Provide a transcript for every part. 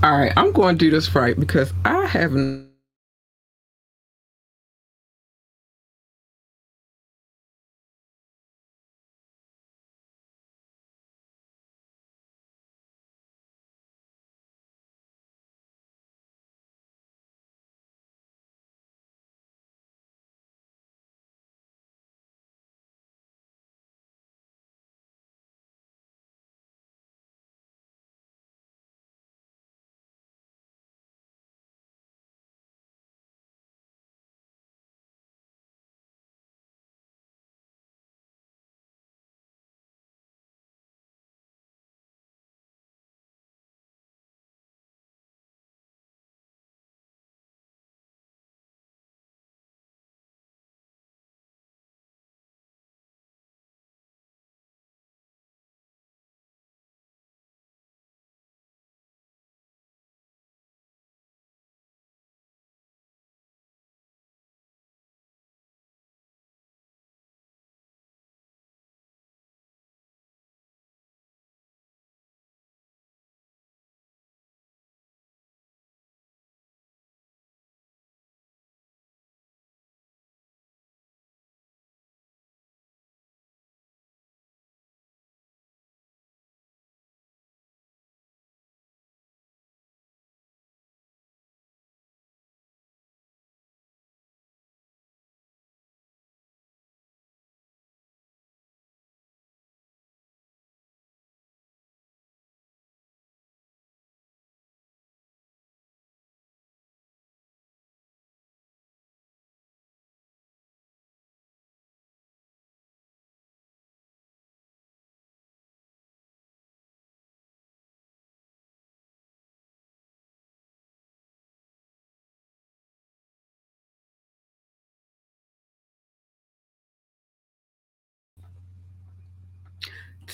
All right, I'm going to do this right because I haven't.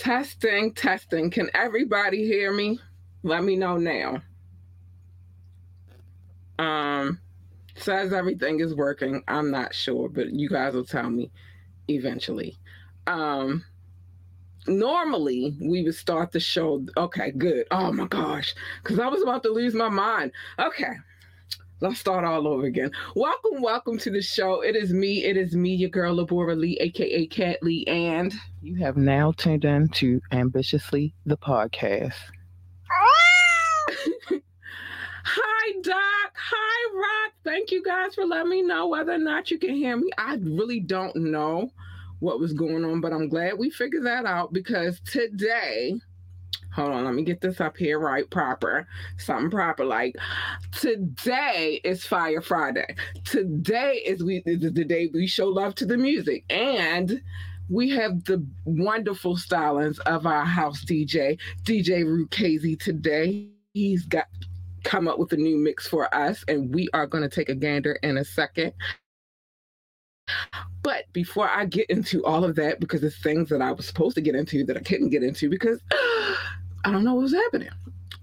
Testing. Can everybody hear me? Let me know now. Says everything is working. I'm not sure, but you guys will tell me eventually. Normally we would start the show. Okay, good. Oh my gosh, because I was about to lose my mind. Okay. Let's start all over again. Welcome to the show. It is me, your girl, Labora Lee, a.k.a. Cat Lee, and you have now tuned in to Ambitiously, the podcast. Hi, Doc. Hi, Rock. Thank you guys for letting me know whether or not you can hear me. I really don't know what was going on, but I'm glad we figured that out because today... Hold on, let me get this up here right, proper. Something proper, like, today is Fire Friday. Today is the day we show love to the music. And we have the wonderful stylings of our house DJ, DJ Rukezi, today. He's got come up with a new mix for us, and we are going to take a gander in a second. But before I get into all of that, because it's things that I was supposed to get into that I couldn't get into because... I don't know what was happening.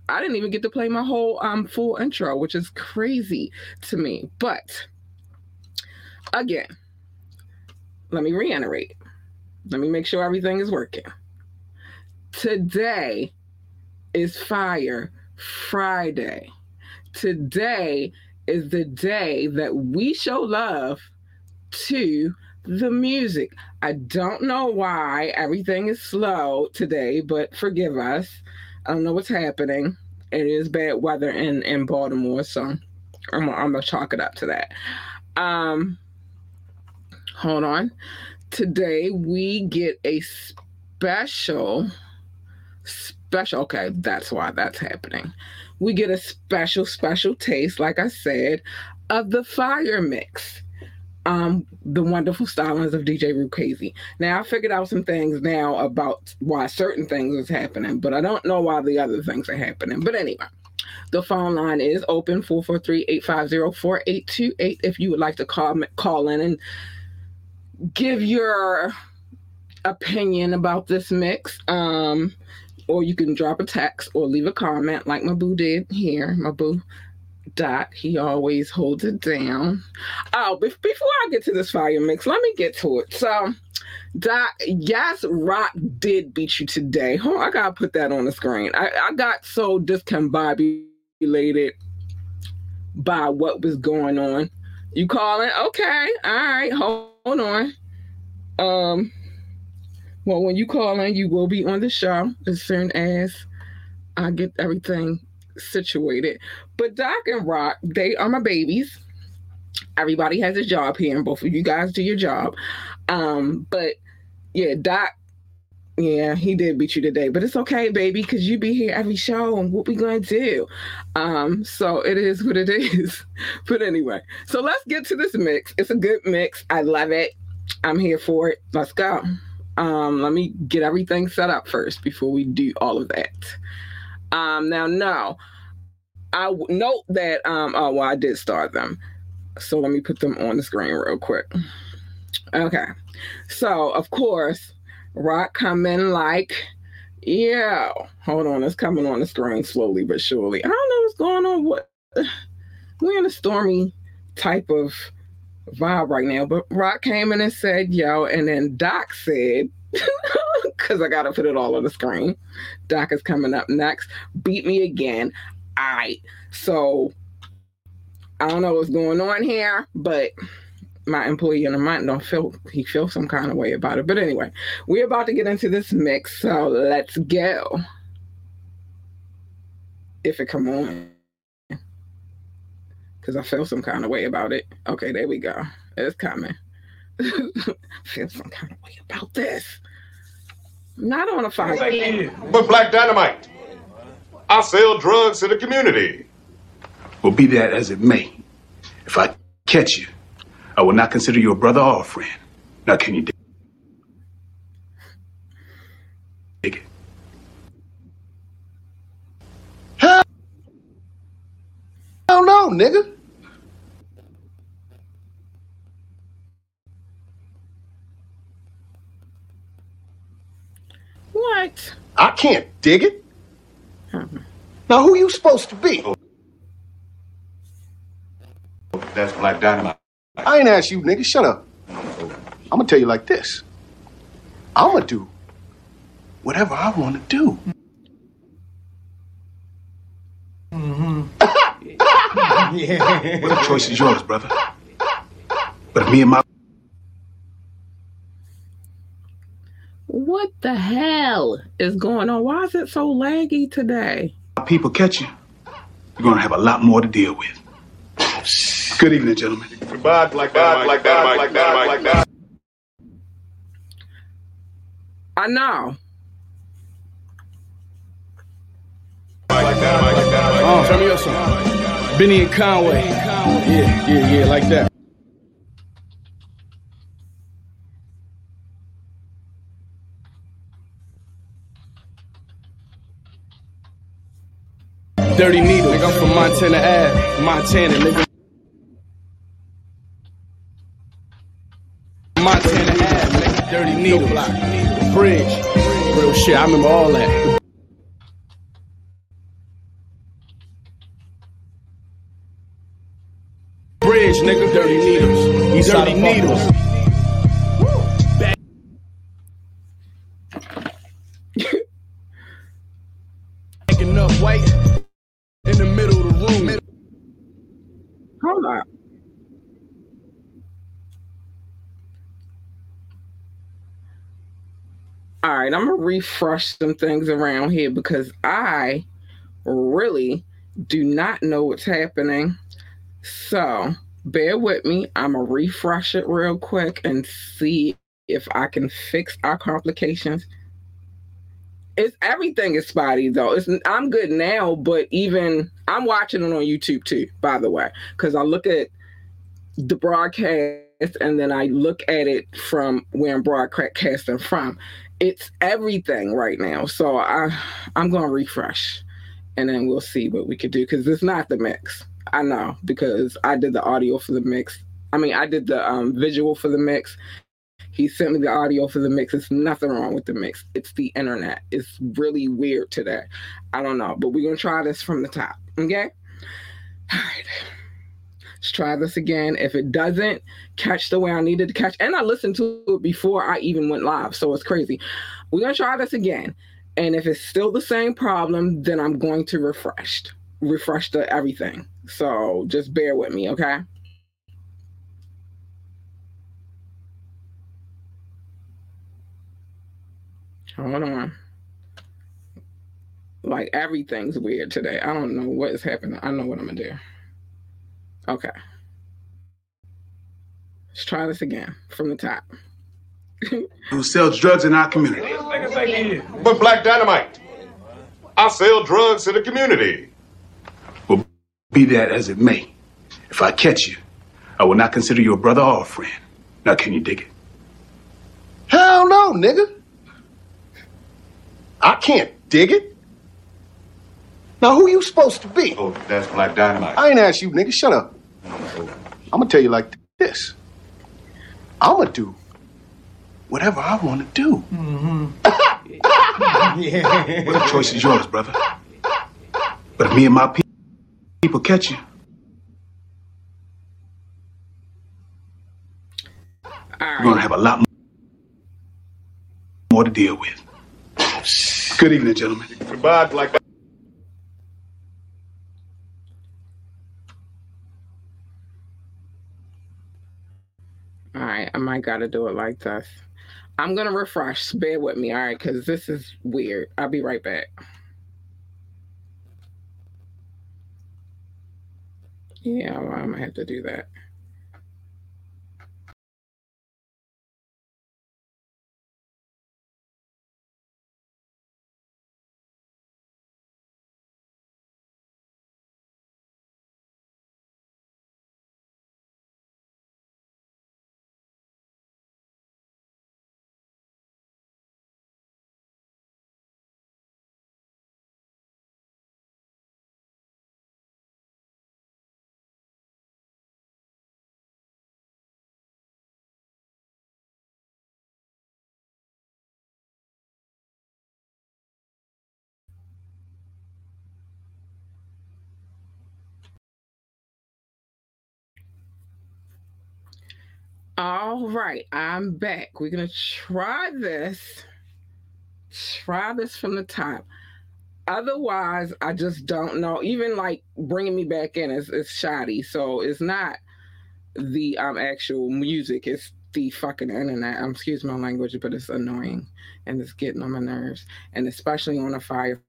I didn't even get to play my whole full intro, which is crazy to me. But again, let me reiterate. Let me make sure everything is working. Today is Fire Friday. Today is the day that we show love to the music. I don't know why everything is slow today, but forgive us. I don't know what's happening. It is bad weather in Baltimore, so I'm going to chalk it up to that. Hold on. Today we get a special, okay, that's why that's happening. We get a special taste, like I said, of the Fire Mix. The wonderful stylings of DJ Rukezi. Now, I figured out some things now about why certain things is happening, but I don't know why the other things are happening. But anyway, the phone line is open, 443-850-4828. If you would like to call in and give your opinion about this mix, or you can drop a text or leave a comment like my boo did here, my boo. Doc, he always holds it down. Oh, before I get to this Fire Mix, let me get to it. So, Doc, yes, Rock did beat you today. Oh, I gotta put that on the screen. I got so discombobulated manipulated by what was going on. You calling? Okay, all right, hold on. Well, when you call in, you will be on the show as soon as I get everything situated. But Doc and Rock, they are my babies. Everybody has a job here, and both of you guys do your job. But yeah, Doc, yeah, he did beat you today, but it's okay, baby, because you be here every show, and what we gonna do? So it is what it is. But anyway, so let's get to this mix. It's a good mix. I love it. I'm here for it. Let's go. Let me get everything set up first before we do all of that. Now, I note that, I did start them. So let me put them on the screen real quick. Okay. So, of course, Rock come in like, yeah, hold on. It's coming on the screen slowly but surely. I don't know what's going on. We're in a stormy type of vibe right now, but Rock came in and said, yo, and then Doc said, because I got to put it all on the screen. Doc is coming up next. Beat me again. All right. So I don't know what's going on here, but my employee in the month feels some kind of way about it. But anyway, we're about to get into this mix, so let's go. If it come on. Because I feel some kind of way about it. Okay, there we go. It's coming. Feel some kind of way about this. Not on a fire. But Black Dynamite. I sell drugs to the community. Well, be that as it may, if I catch you, I will not consider you a brother or a friend. Now, can you dig it? Hell no, nigga. What? I can't dig it. Now, who you supposed to be? That's Black Dynamite. I ain't asked you, nigga. Shut up. I'm gonna tell you like this. I'm gonna do whatever I want to do. Mm-hmm. Yeah. Well, the choice is yours, brother. But if me and my... What the hell is going on? Why is it so laggy today? People catch you. You're gonna have a lot more to deal with. Good evening, gentlemen. Goodbye, like that. I know. Like that. Turn me up some. Benny and Conway. Yeah, like that. Dirty Needles. Nigga, I'm from Montana Ave. Montana, nigga. Montana Ave, nigga. Dirty Needles. The bridge. Real shit, I remember all that. Bridge, nigga. Dirty Needles. He's Dirty Needles. Making up white. In the middle of the room. Hold up. All right, I'm going to refresh some things around here because I really do not know what's happening. So bear with me. I'm going to refresh it real quick and see if I can fix our complications. Everything is spotty though. I'm good now, but even I'm watching it on YouTube too, by the way, because I look at the broadcast and then I look at it from where I'm broadcasting from. It's everything right now, so I'm gonna refresh, and then we'll see what we could do because it's not the mix. I know because I did the audio for the mix. I mean, I did the visual for the mix. He sent me the audio for the mix. It's nothing wrong with the mix. It's the internet. It's really weird today. I don't know, but we're going to try this from the top, okay? All right. Let's try this again. If it doesn't catch the way I needed to catch, and I listened to it before I even went live, so it's crazy. We're going to try this again. And if it's still the same problem, then I'm going to refresh. refresh the everything. So just bear with me, okay? Hold on. Like, everything's weird today. I don't know what is happening. I know what I'm gonna do. Okay. Let's try this again from the top. Who sells drugs in our community? But Black Dynamite. I sell drugs to the community. Well, be that as it may, if I catch you, I will not consider you a brother or a friend. Now, can you dig it? Hell no, nigga. I can't dig it. Now, who you supposed to be? Oh, that's Black Dynamite. I ain't asked you, nigga. Shut up. I'm gonna tell you like this. I'm gonna do whatever I want to do. Mm-hmm. Yeah. Well, the choice is yours, brother. But if me and my people catch you. All right. We're gonna have a lot more to deal with. Good evening, gentlemen. Goodbye, Black Dynamite. All right, I might gotta do it like this. I'm gonna refresh. Bear with me, all right, because this is weird. I'll be right back. Yeah, well, I might have to do that. All right, I'm back. We're going to try this. Try this from the top. Otherwise, I just don't know. Even like bringing me back in is shoddy. So it's not the actual music. It's the fucking internet. Excuse my language, but it's annoying. And it's getting on my nerves. And especially on a Fire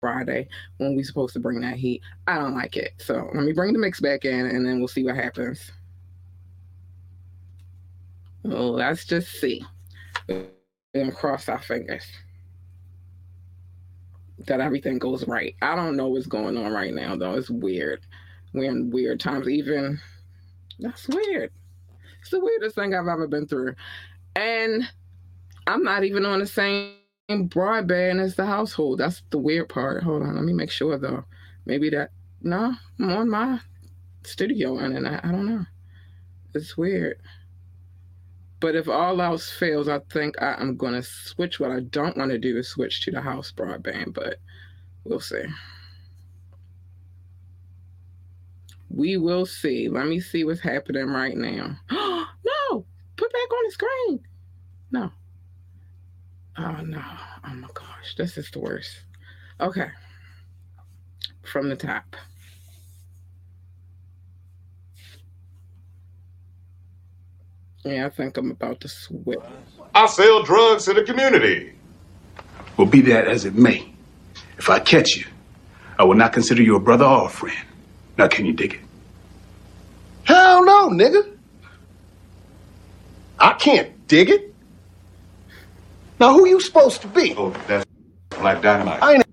Friday when we're supposed to bring that heat. I don't like it. So let me bring the mix back in and then we'll see what happens. Oh, let's just see. We're gonna cross our fingers that everything goes right. I don't know what's going on right now, though. It's weird. We're in weird times. Even that's weird. It's the weirdest thing I've ever been through. And I'm not even on the same broadband as the household. That's the weird part. Hold on. Let me make sure, though. Maybe that... No, I'm on my studio internet. I don't know. It's weird. But if all else fails, I think I am going to switch. What I don't want to do is switch to the house broadband, but we'll see. We will see. Let me see what's happening right now. No! Put back on the screen. No. Oh, no. Oh, my gosh. This is the worst. Okay. From the top. Yeah, I think I'm about to switch. I sell drugs to the community. Well, be that as it may, if I catch you, I will not consider you a brother or a friend. Now, can you dig it? Hell no, nigga. I can't dig it. Now, who you supposed to be? Oh, that's Black Dynamite. I ain't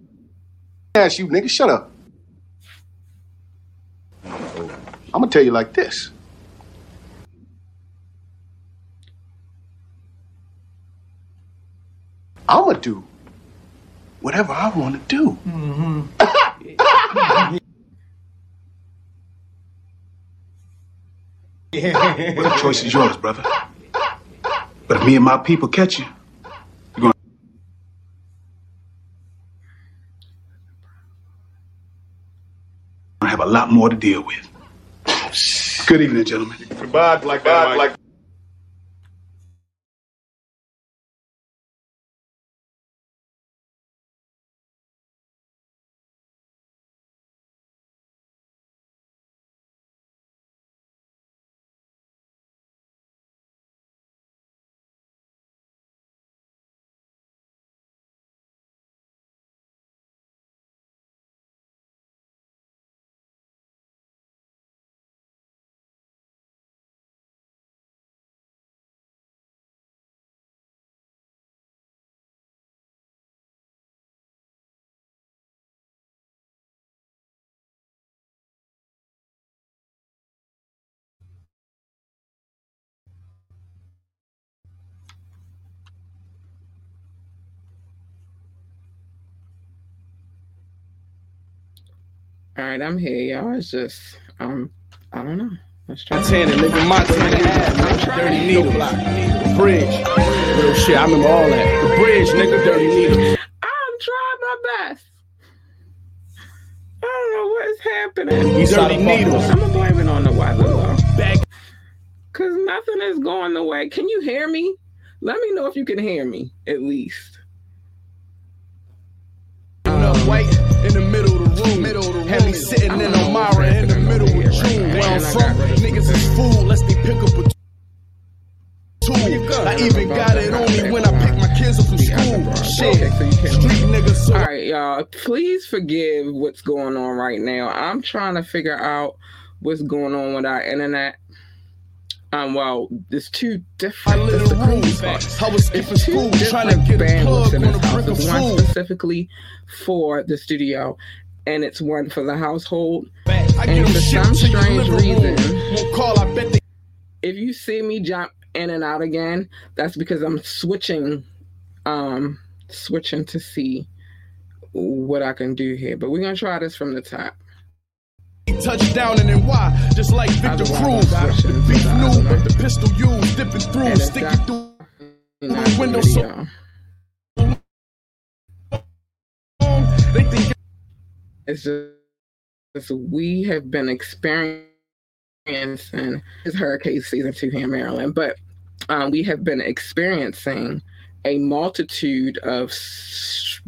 asked you, nigga. Shut up. I'm gonna tell you like this. I'm going to do whatever I want to do. Mm-hmm. Yeah. Well, the choice is yours, brother. But if me and my people catch you, you're going to... have a lot more to deal with. Good evening, gentlemen. Goodbye, Black Dynamite. All right, I'm here, y'all. It's just, I don't know. Let's try. Montana, nigga, Montana Ave, Dirty Needles, the bridge. Real shit, I remember all that. The bridge, nigga, Dirty Needles. I'm trying my best. I don't know what is happening. These Dirty Needles. I'm blaming on the weather, though. Because nothing is going the way. Can you hear me? Let me know if you can hear me, at least. White in the middle of the room. Had me sitting in Amara in the middle of June. Where I'm from, niggas is fool, lest they pick up a tool. I even got it on me when I pick my kids up from school. Shit, street niggas. All right, y'all, please forgive what's going on right now. I'm trying to figure out what's going on with our internet. Well, there's two different rules. I was skipping school trying to get bandwidths in this house. It's one specifically for the studio, and it's one for the household. And for some strange reason, if you see me jump in and out again, that's because I'm switching to see what I can do here. But we're gonna try this from the top. Touchdown and then why? Just like Victor Cruz, the beef new, but the pistol used, dipping through, sticking through the window. So they think it's just we have been experiencing this hurricane season 2 here in Maryland, but we have been experiencing a multitude of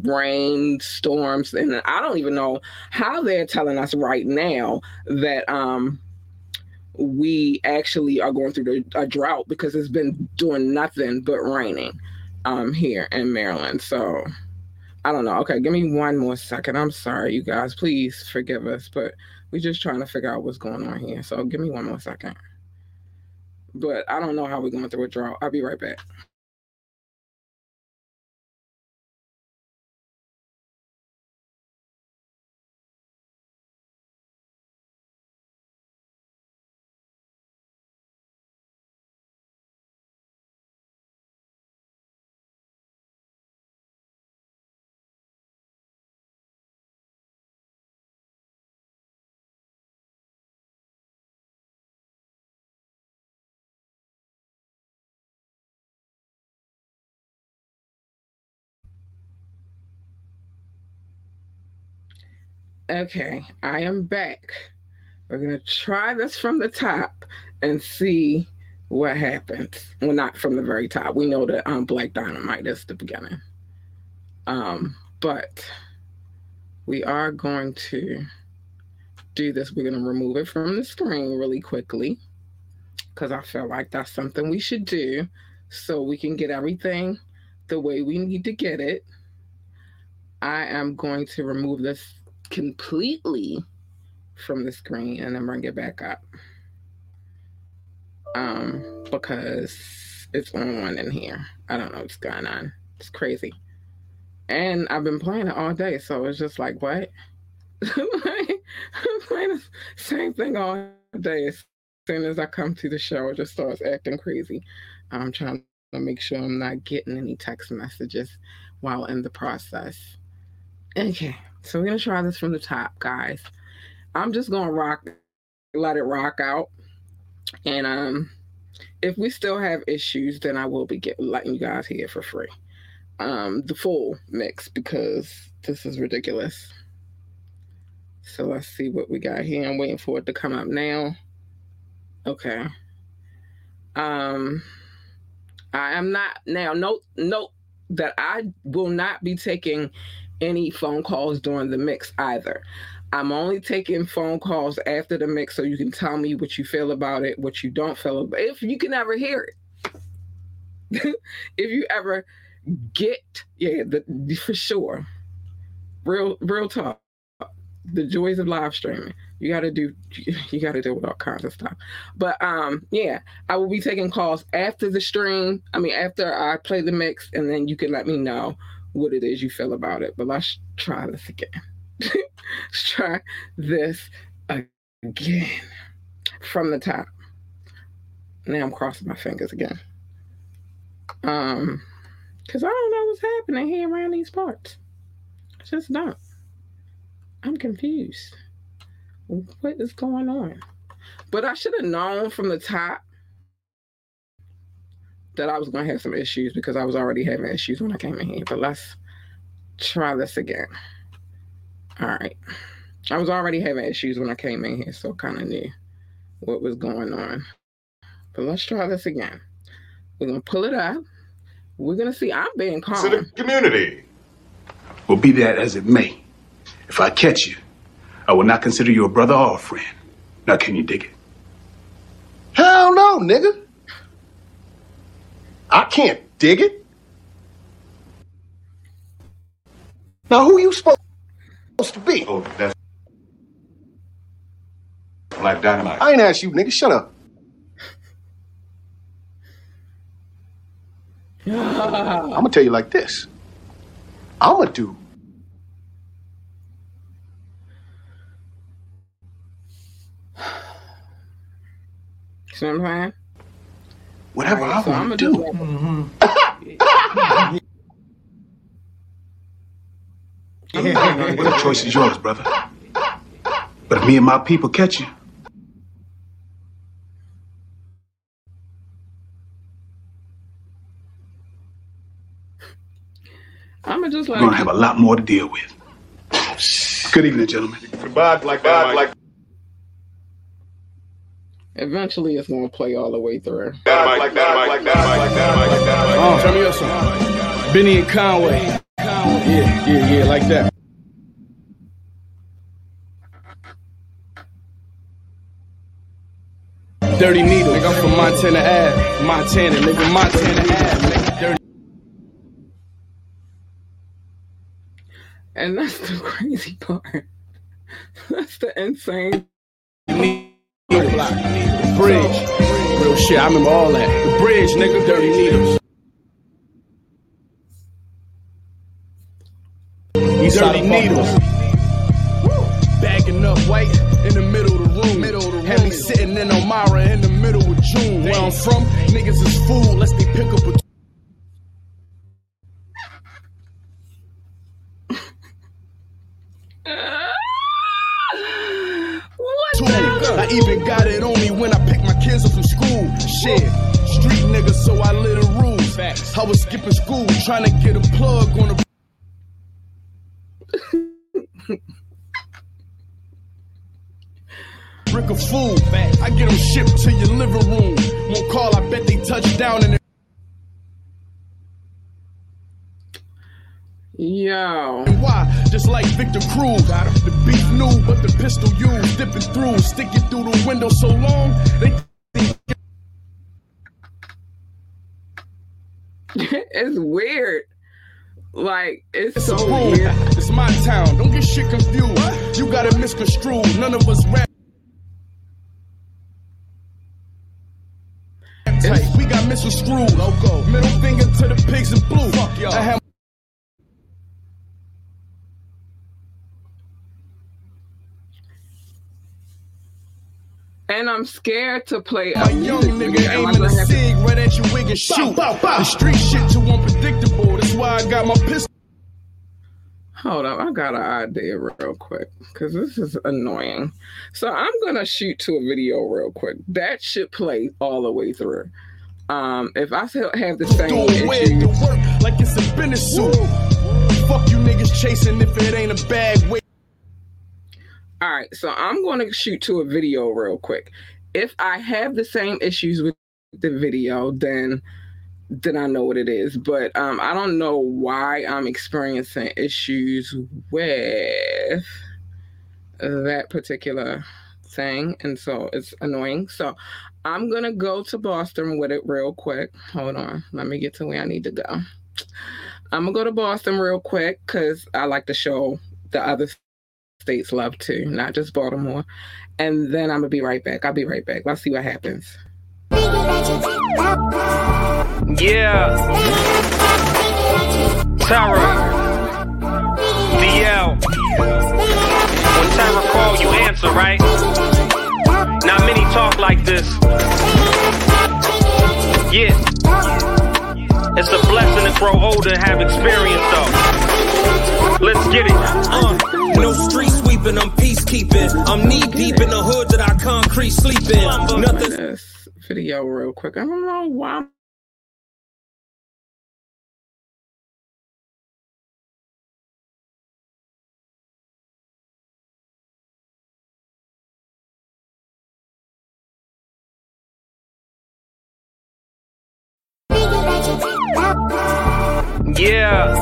rain, storms, and I don't even know how they're telling us right now that we actually are going through a drought because it's been doing nothing but raining here in Maryland. So I don't know. Okay, give me one more second. I'm sorry, you guys. Please forgive us, but we're just trying to figure out what's going on here. So give me one more second. But I don't know how we're going through a drought. I'll be right back. Okay, I am back. We're going to try this from the top and see what happens. Well, not from the very top. We know that Black Dynamite is the beginning. But we are going to do this. We're going to remove it from the screen really quickly because I feel like that's something we should do so we can get everything the way we need to get it. I am going to remove this completely from the screen and then bring it back up because it's on one in here. I don't know what's going on. It's crazy. And I've been playing it all day, so it's just like, what? I'm playing the same thing all day. As soon as I come to the show, it just starts acting crazy. I'm trying to make sure I'm not getting any text messages while in the process. Okay. So we're going to try this from the top, guys. I'm just going to let it rock out. And if we still have issues, then I will be letting you guys hear for free. The full mix, because this is ridiculous. So let's see what we got here. I'm waiting for it to come up now. Okay. I am not now. Note that I will not be taking any phone calls during the mix either. I'm only taking phone calls after the mix, so you can tell me what you feel about it, what you don't feel about it, if you can ever hear it. If you ever get, for sure. Real talk. The joys of live streaming. You gotta deal with all kinds of stuff. But I will be taking calls after the stream. After I play the mix, and then you can let me know what it is you feel about it. But let's try this again. Let's try this again from the top. Now I'm crossing my fingers again. Because I don't know what's happening here around these parts. I just don't. I'm confused. what is going on? But I should have known from the top that I was going to have some issues because I was already having issues when I came in here. But let's try this again. All right. I was already having issues when I came in here, so kind of knew what was going on. But let's try this again. We're going to pull it up. We're going to see. I'm being calm. To the community. Well, be that as it may, if I catch you, I will not consider you a brother or a friend. Now, can you dig it? Hell no, nigga. I can't dig it. Now, who you supposed to be? Oh, that's Black Dynamite. I ain't asked you, nigga. Shut up. I'm going to tell you like this. I'm a dude whatever right, I so want to do. Mm-hmm. Well, the choice is yours, brother. But if me and my people catch you, we're gonna have a lot more to deal with. Good evening, gentlemen. Goodbye, Black Dynamite. Eventually, it's gonna play all the way through. Like that. Turn me up some. Benny and Conway. Yeah, like that. Dirty Needles. Nigga, I'm from Montana Ave. Montana Ave. Dirty. And that's the crazy part. That's the insane. The bridge. Real shit, I remember all that. The bridge, nigga, Dirty Needles. These Dirty Needles. Bagging up white in the middle of the room. Had me sitting in Elmira in the middle of June. Where I'm from, niggas is fool, lest they pick up a... I even got it on me when I picked my kids up from school. Shit, street niggas, so I live the rules. Facts. I was skipping school, trying to get a plug on a brick of food. Facts. I get them shipped to your living room. Won't call, I bet they touch down in the... Yo. Why? Just like Victor Cruz. The beef new, but the pistol used. Dipping through, sticking through the window so long. It's weird. Like, it's so weird. It's my town. Don't get shit confused. What? You got it misconstrued. None of us rap. We got Mr. Screw. Logo. Middle finger to the pigs in blue. Fuck y'all. And I'm scared to play a young nigga aiming a cig right at your wig and shoot. The street shit too unpredictable. That's why I got my pistol. Hold up, I got an idea real quick because this is annoying. So I'm gonna shoot to a video real quick. That should play all the way through. If I still have the same issue, like it's a business suit. Fuck you niggas chasing if it ain't a bag. All right, so I'm going to shoot to a video real quick. If I have the same issues with the video, then I know what it is. But I don't know why I'm experiencing issues with that particular thing. And so it's annoying. So I'm going to go to Boston with it real quick. Hold on. Let me get to where I need to go. I'm going to go to Boston real quick because I like to show the other states love too, not just Baltimore. And then I'm gonna be right back. I'll be right back. Let's see what happens. Yeah. Tara. DL. When Tara call, you answer, right? Not many talk like this. Yeah. It's a blessing to grow older and have experience though. Let's get it. No street sweep stopping, I'm peacekeeping. I'm knee deep in the hood that I concrete sleeping. Nothing. This video real quick. I don't know why. Yeah.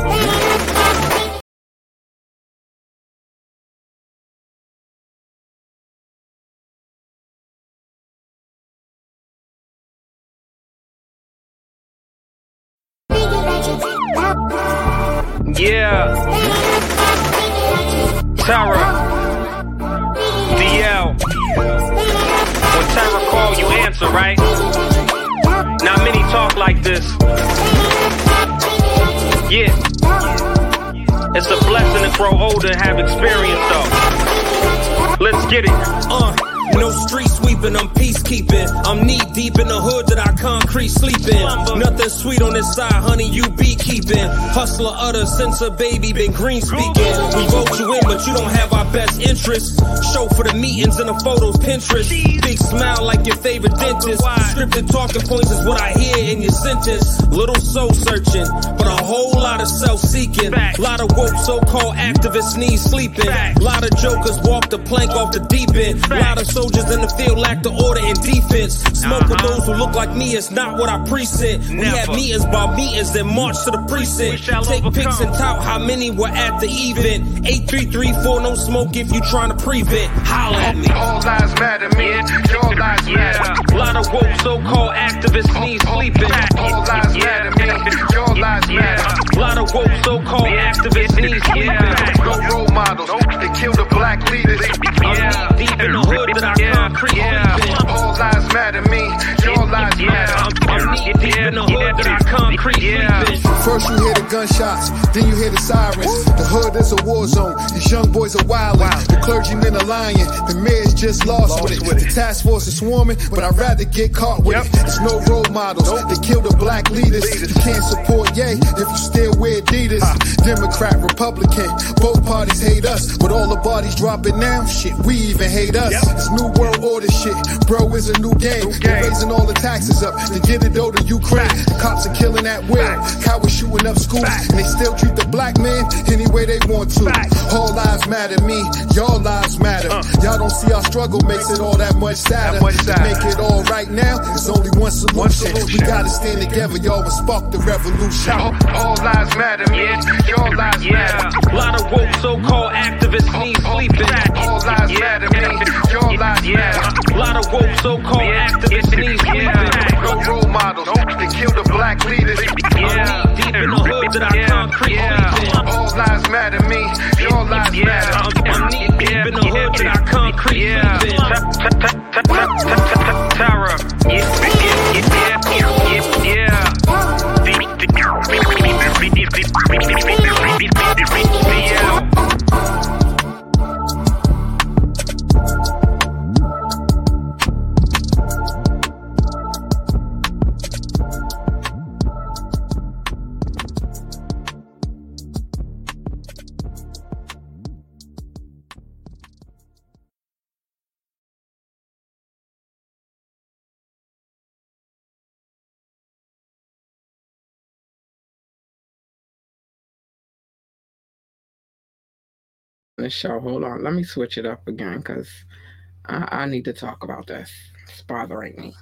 Yeah. Tara. DL. When Tara calls, you answer, right? Not many talk like this. Yeah, it's a blessing to grow older and have experience though. Let's get it. No street sweeping, I'm peacekeeping. I'm knee deep in the hood that I concrete sleeping. Nothing sweet on this side, honey, you beekeeping. Hustler utter since a baby been green speaking. We vote you in, but you don't have our best interests. Show for the meetings and the photos, Pinterest. Big smile like your favorite dentist. Scripted talking points is what I hear in your sentence. Little soul searching, but a whole lot of self-seeking. Lot of woke so-called activists need sleeping. Lot of jokers walk the plank off the deep end. Lot of soldiers in the field lack the order and defense. Smoke with those who look like me, it's not what I present. We had meetings by meetings, then march to the precinct. Take pics and tout how many were at the event. 8334, no smoke if you trying to prevent. Holler at me. All lives matter, man. Your lives matter. A lot of woke so-called activists need sleeping. All lives matter, man. Your lives matter. A lot of woke so-called activists need sleeping. No role models. They kill the black leaders. I'm deep in the hood that I concrete. All lives matter, me. Your lives matter. I'm knee deep in the hood that I concrete. First you hear the gunshots, then you hear the sirens. The hood is a war zone. These young boys are wildin'. The clergymen are lying. The mayor's just lost with it. The task force is swarming, but I'd rather get caught with it. There's no role models. They kill the black leaders. You can't support Ye if you still wear Adidas. Democrat, Republican, both parties hate us. With all the bodies dropping now, shit, we even hate us. It's new world order shit, bro, it's a new game. They're raising all the taxes up, they get it over to Ukraine. The cops are killing at will, cowards shooting up schools, and they still treat the black man any way they want to. All lives matter, me, y'all lives matter. Y'all don't see our struggle makes it all that much sadder. To make it all right now, there's only one solution. We gotta stand together, y'all, and spark the revolution. All lives matter, man, y'all lives matter. A lot of woke so-called activists need sleeping. All lives matter, man, y'all lives matter. A lot of woke so-called activists need sleeping. No role models, they kill the black leaders. I'm deep in the hood that I concrete. All lives matter, me, y'all lives matter. I'm deep in the hood that I concrete. Tara, show, hold on, let me switch it up again because I need to talk about this. It's bothering me.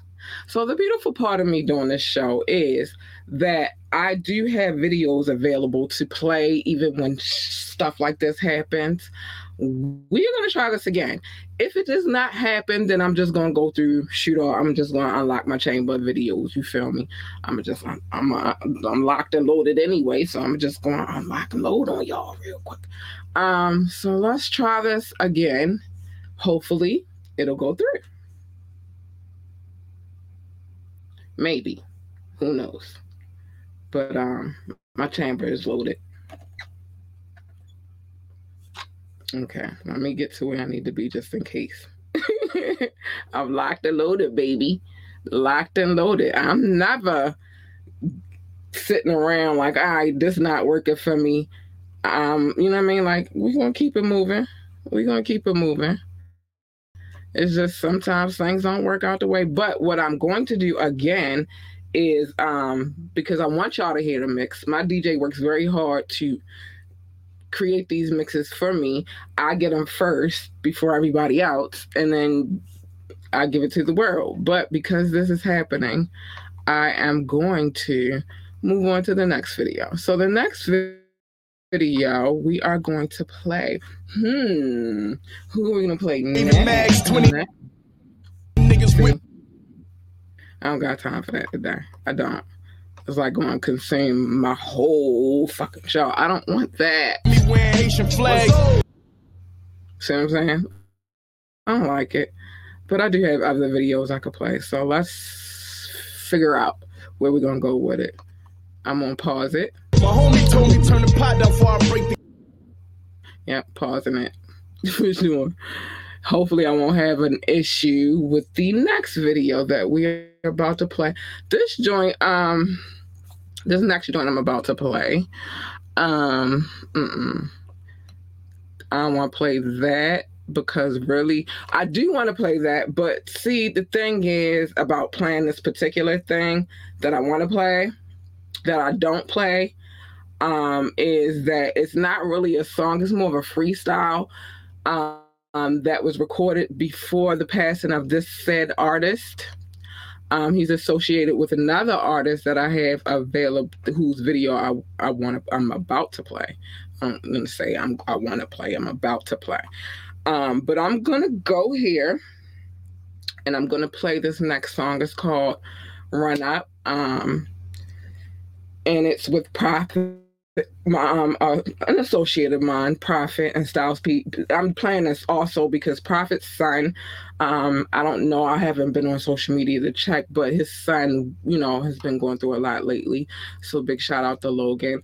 So the beautiful part of me doing this show is that I do have videos available to play even when stuff like this happens. We're going to try this again. If it does not happen, then I'm just going to go through shooter. I'm just going to unlock my chamber of videos. You feel me? I'm locked and loaded anyway, so I'm just going to unlock and load on y'all real quick. So let's try this again. Hopefully it'll go through. Maybe. Who knows? But my chamber is loaded. Okay, let me get to where I need to be just in case. I'm locked and loaded, baby. Locked and loaded. I'm never sitting around like, all right, this not working for me. You know what I mean? Like, we're going to keep it moving. We're going to keep it moving. It's just sometimes things don't work out the way. But what I'm going to do again is because I want y'all to hear the mix. My DJ works very hard to create these mixes for me. I get them first before everybody else, and then I give it to the world. But because this is happening, I am going to move on to the next video. So the next video we are going to play. Who are we gonna play next? I don't got time for that today. I don't. It's like going to consume my whole fucking show. I don't want that. See what I'm saying? I don't like it. But I do have other videos I could play. So let's figure out where we're going to go with it. I'm going to pause it. My homie told me turn the pot down before I break the... Yep, pausing it. For sure. Hopefully I won't have an issue with the next video that we are about to play. This joint, this next joint I'm about to play. I don't want to play that because really, I do want to play that. But see, the thing is about playing this particular thing that I want to play, that I don't play, is that it's not really a song. It's more of a freestyle. That was recorded before the passing of this said artist. He's associated with another artist that I have available, whose video I'm about to play. I'm gonna say I want to play. I'm about to play. But I'm gonna go here, and I'm gonna play this next song. It's called "Run Up," and it's with Prophet. An associate of mine, Prophet and Styles P. I'm playing this also because Prophet's son, I don't know, I haven't been on social media to check, but his son, you know, has been going through a lot lately. So big shout out to Logan.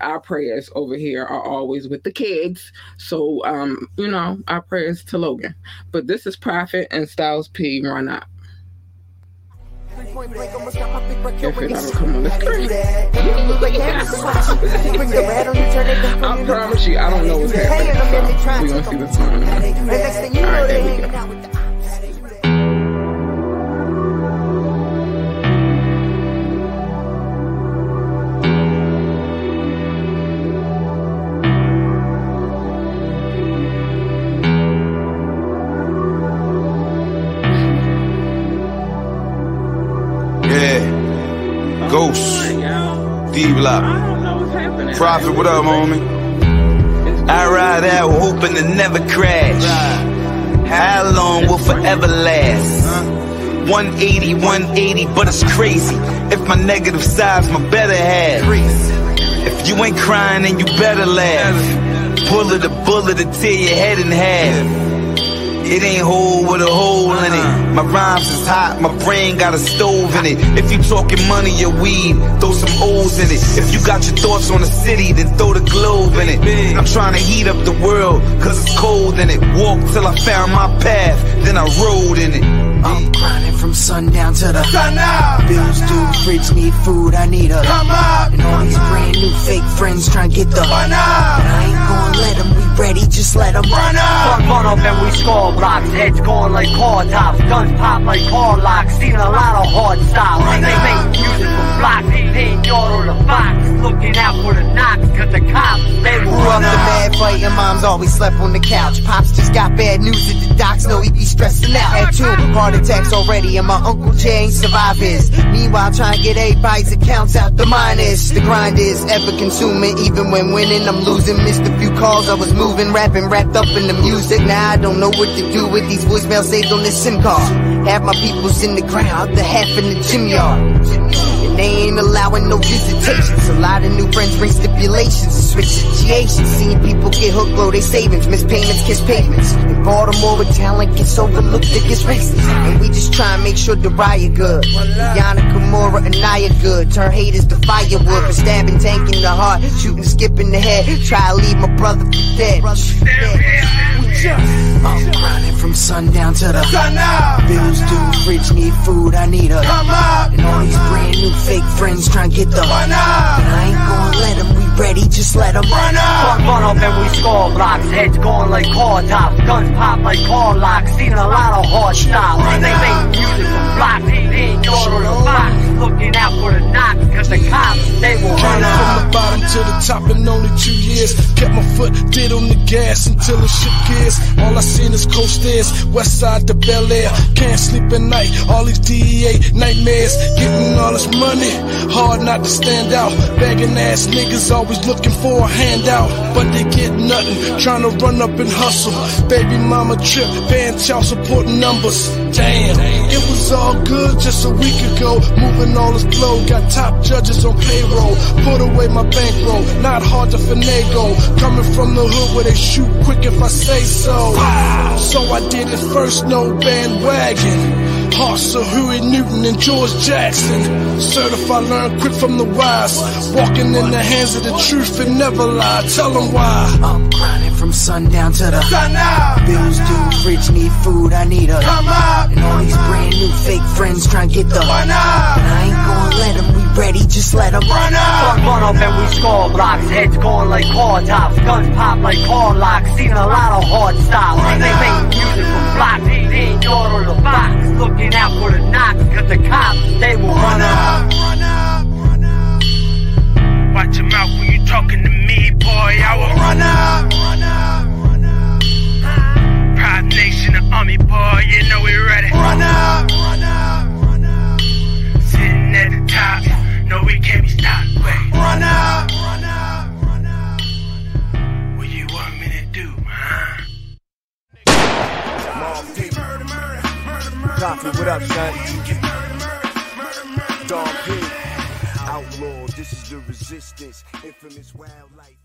Our prayers over here are always with the kids. So, you know, our prayers to Logan. But this is Prophet and Styles P, Run Up. I promise you, I don't know what's happening, so we gonna see this one. Alright, there we go. Prophet, what up, homie? I ride out hoping to never crash. How long will forever last? 180, 180, but it's crazy. If my negative side's my better half. If you ain't crying, then you better laugh. Pull it, a bullet to tear your head in half. It ain't whole with a hole in it. My rhymes is hot, my brain got a stove in it. If you talking money or weed, throw some O's in it. If you got your thoughts on the city, then throw the globe in it. I'm trying to heat up the world, cause it's cold in it. Walked till I found my path, then I rode in it. I'm grinding from sundown to the sun up. Bills due, fridge need food, I need a come up. And all these brand new fake friends trying to get the run up. And I ain't gonna let them be ready, just let them run up. Fuck run up and we score blocks, heads going like car tops, guns pop like car locks. Seen a lot of hard styles, they make music from blocks. They ain't y'all on the box, looking out for the knocks, cause the cops, they will run up. The mad fighting moms always slept on the couch. Pops just got bad news at the docs, know he be stressing out. Had two hard attacks already, and my Uncle Jay ain't survive his. Meanwhile, trying to get everybody's accounts out the minus. The grind is ever consuming, even when winning, I'm losing. Missed a few calls, I was moving, rapping, wrapped up in the music. Now I don't know what to do with these voicemails saved on this SIM card. Half my people's in the ground, the half in the gym yard. They ain't allowing no visitations. A lot of new friends bring stipulations and switch situations. Seeing people get hooked, blow their savings. Miss payments, kiss pavements. In Baltimore, with talent gets overlooked, it gets racist. And we just try and make sure the riot good. Yana, Kimura, and Naya good. Turn haters to firewood. For stabbing, tanking the heart, shooting, skipping the head. Try to leave my brother for dead. I'm grinding from sundown to the sun up. Bills due, fridge need food, I need a come up. And all these brand new fake friends trying to get the run up. And I ain't gonna let them be ready, just let them run up. Run up and we score blocks, heads going like car tops, guns pop like car locks, seen a lot of hard stops. They make music from blocks, they ain't going on the box, looking out for the knocks, cause the cops, they will run up. From the bottom to the top in only 2 years, kept my foot dead on the gas until it shook gears. All I seen is coast stairs, west side to Bel Air, can't sleep at night, all these DEA nightmares, getting all this money, hard not to stand out, begging ass niggas always looking for a handout, but they get nothing, trying to run up and hustle, baby mama trip, paying child support numbers, damn, it was all good just a week ago, moving all this blow, got top judges on payroll, put away my bankroll, not hard to finagle, coming from the hood where they shoot quick if I say so, wow. So I did it first, no bandwagon. Hustle, Huey Newton and George Jackson. Certified, learn quick from the wise. Walking in the hands of the truth and never lie. Tell them why. I'm grinding from sundown to the sun-out. Bills due, rich need food, I need a come up. And all these brand new fake friends trying to get the one up. And I ain't gonna let them, we ready, just let them run up. Run up and we score blocks, heads going like car tops, guns pop like car locks, seen a lot of hard stops. They make music from blocks, they ain't daughter the box, looking out for the knock, cause the cops, they will run up. Run up, run up. Watch your mouth when you talking to me, boy. I will run up, run up, run up. Pride Nation, the Army, boy, you know we ready. Run up, run up, run up. Sitting at the top, no, we can't be stopped. Wait. Run up, run up, run up. What you want me to do, huh? Prophet, what up, son? Dog Pig, outlaw, this is the resistance, infamous wildlife.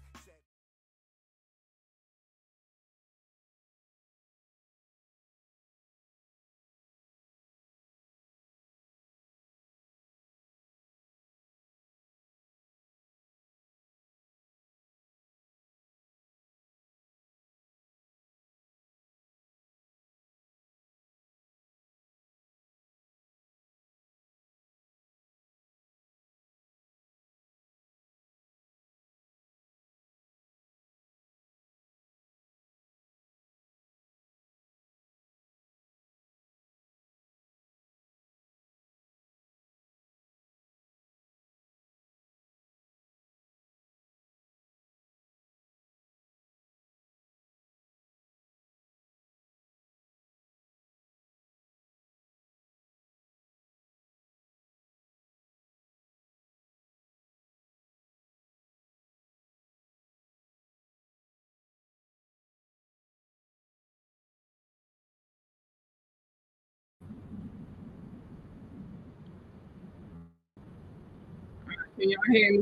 Can y'all hear me?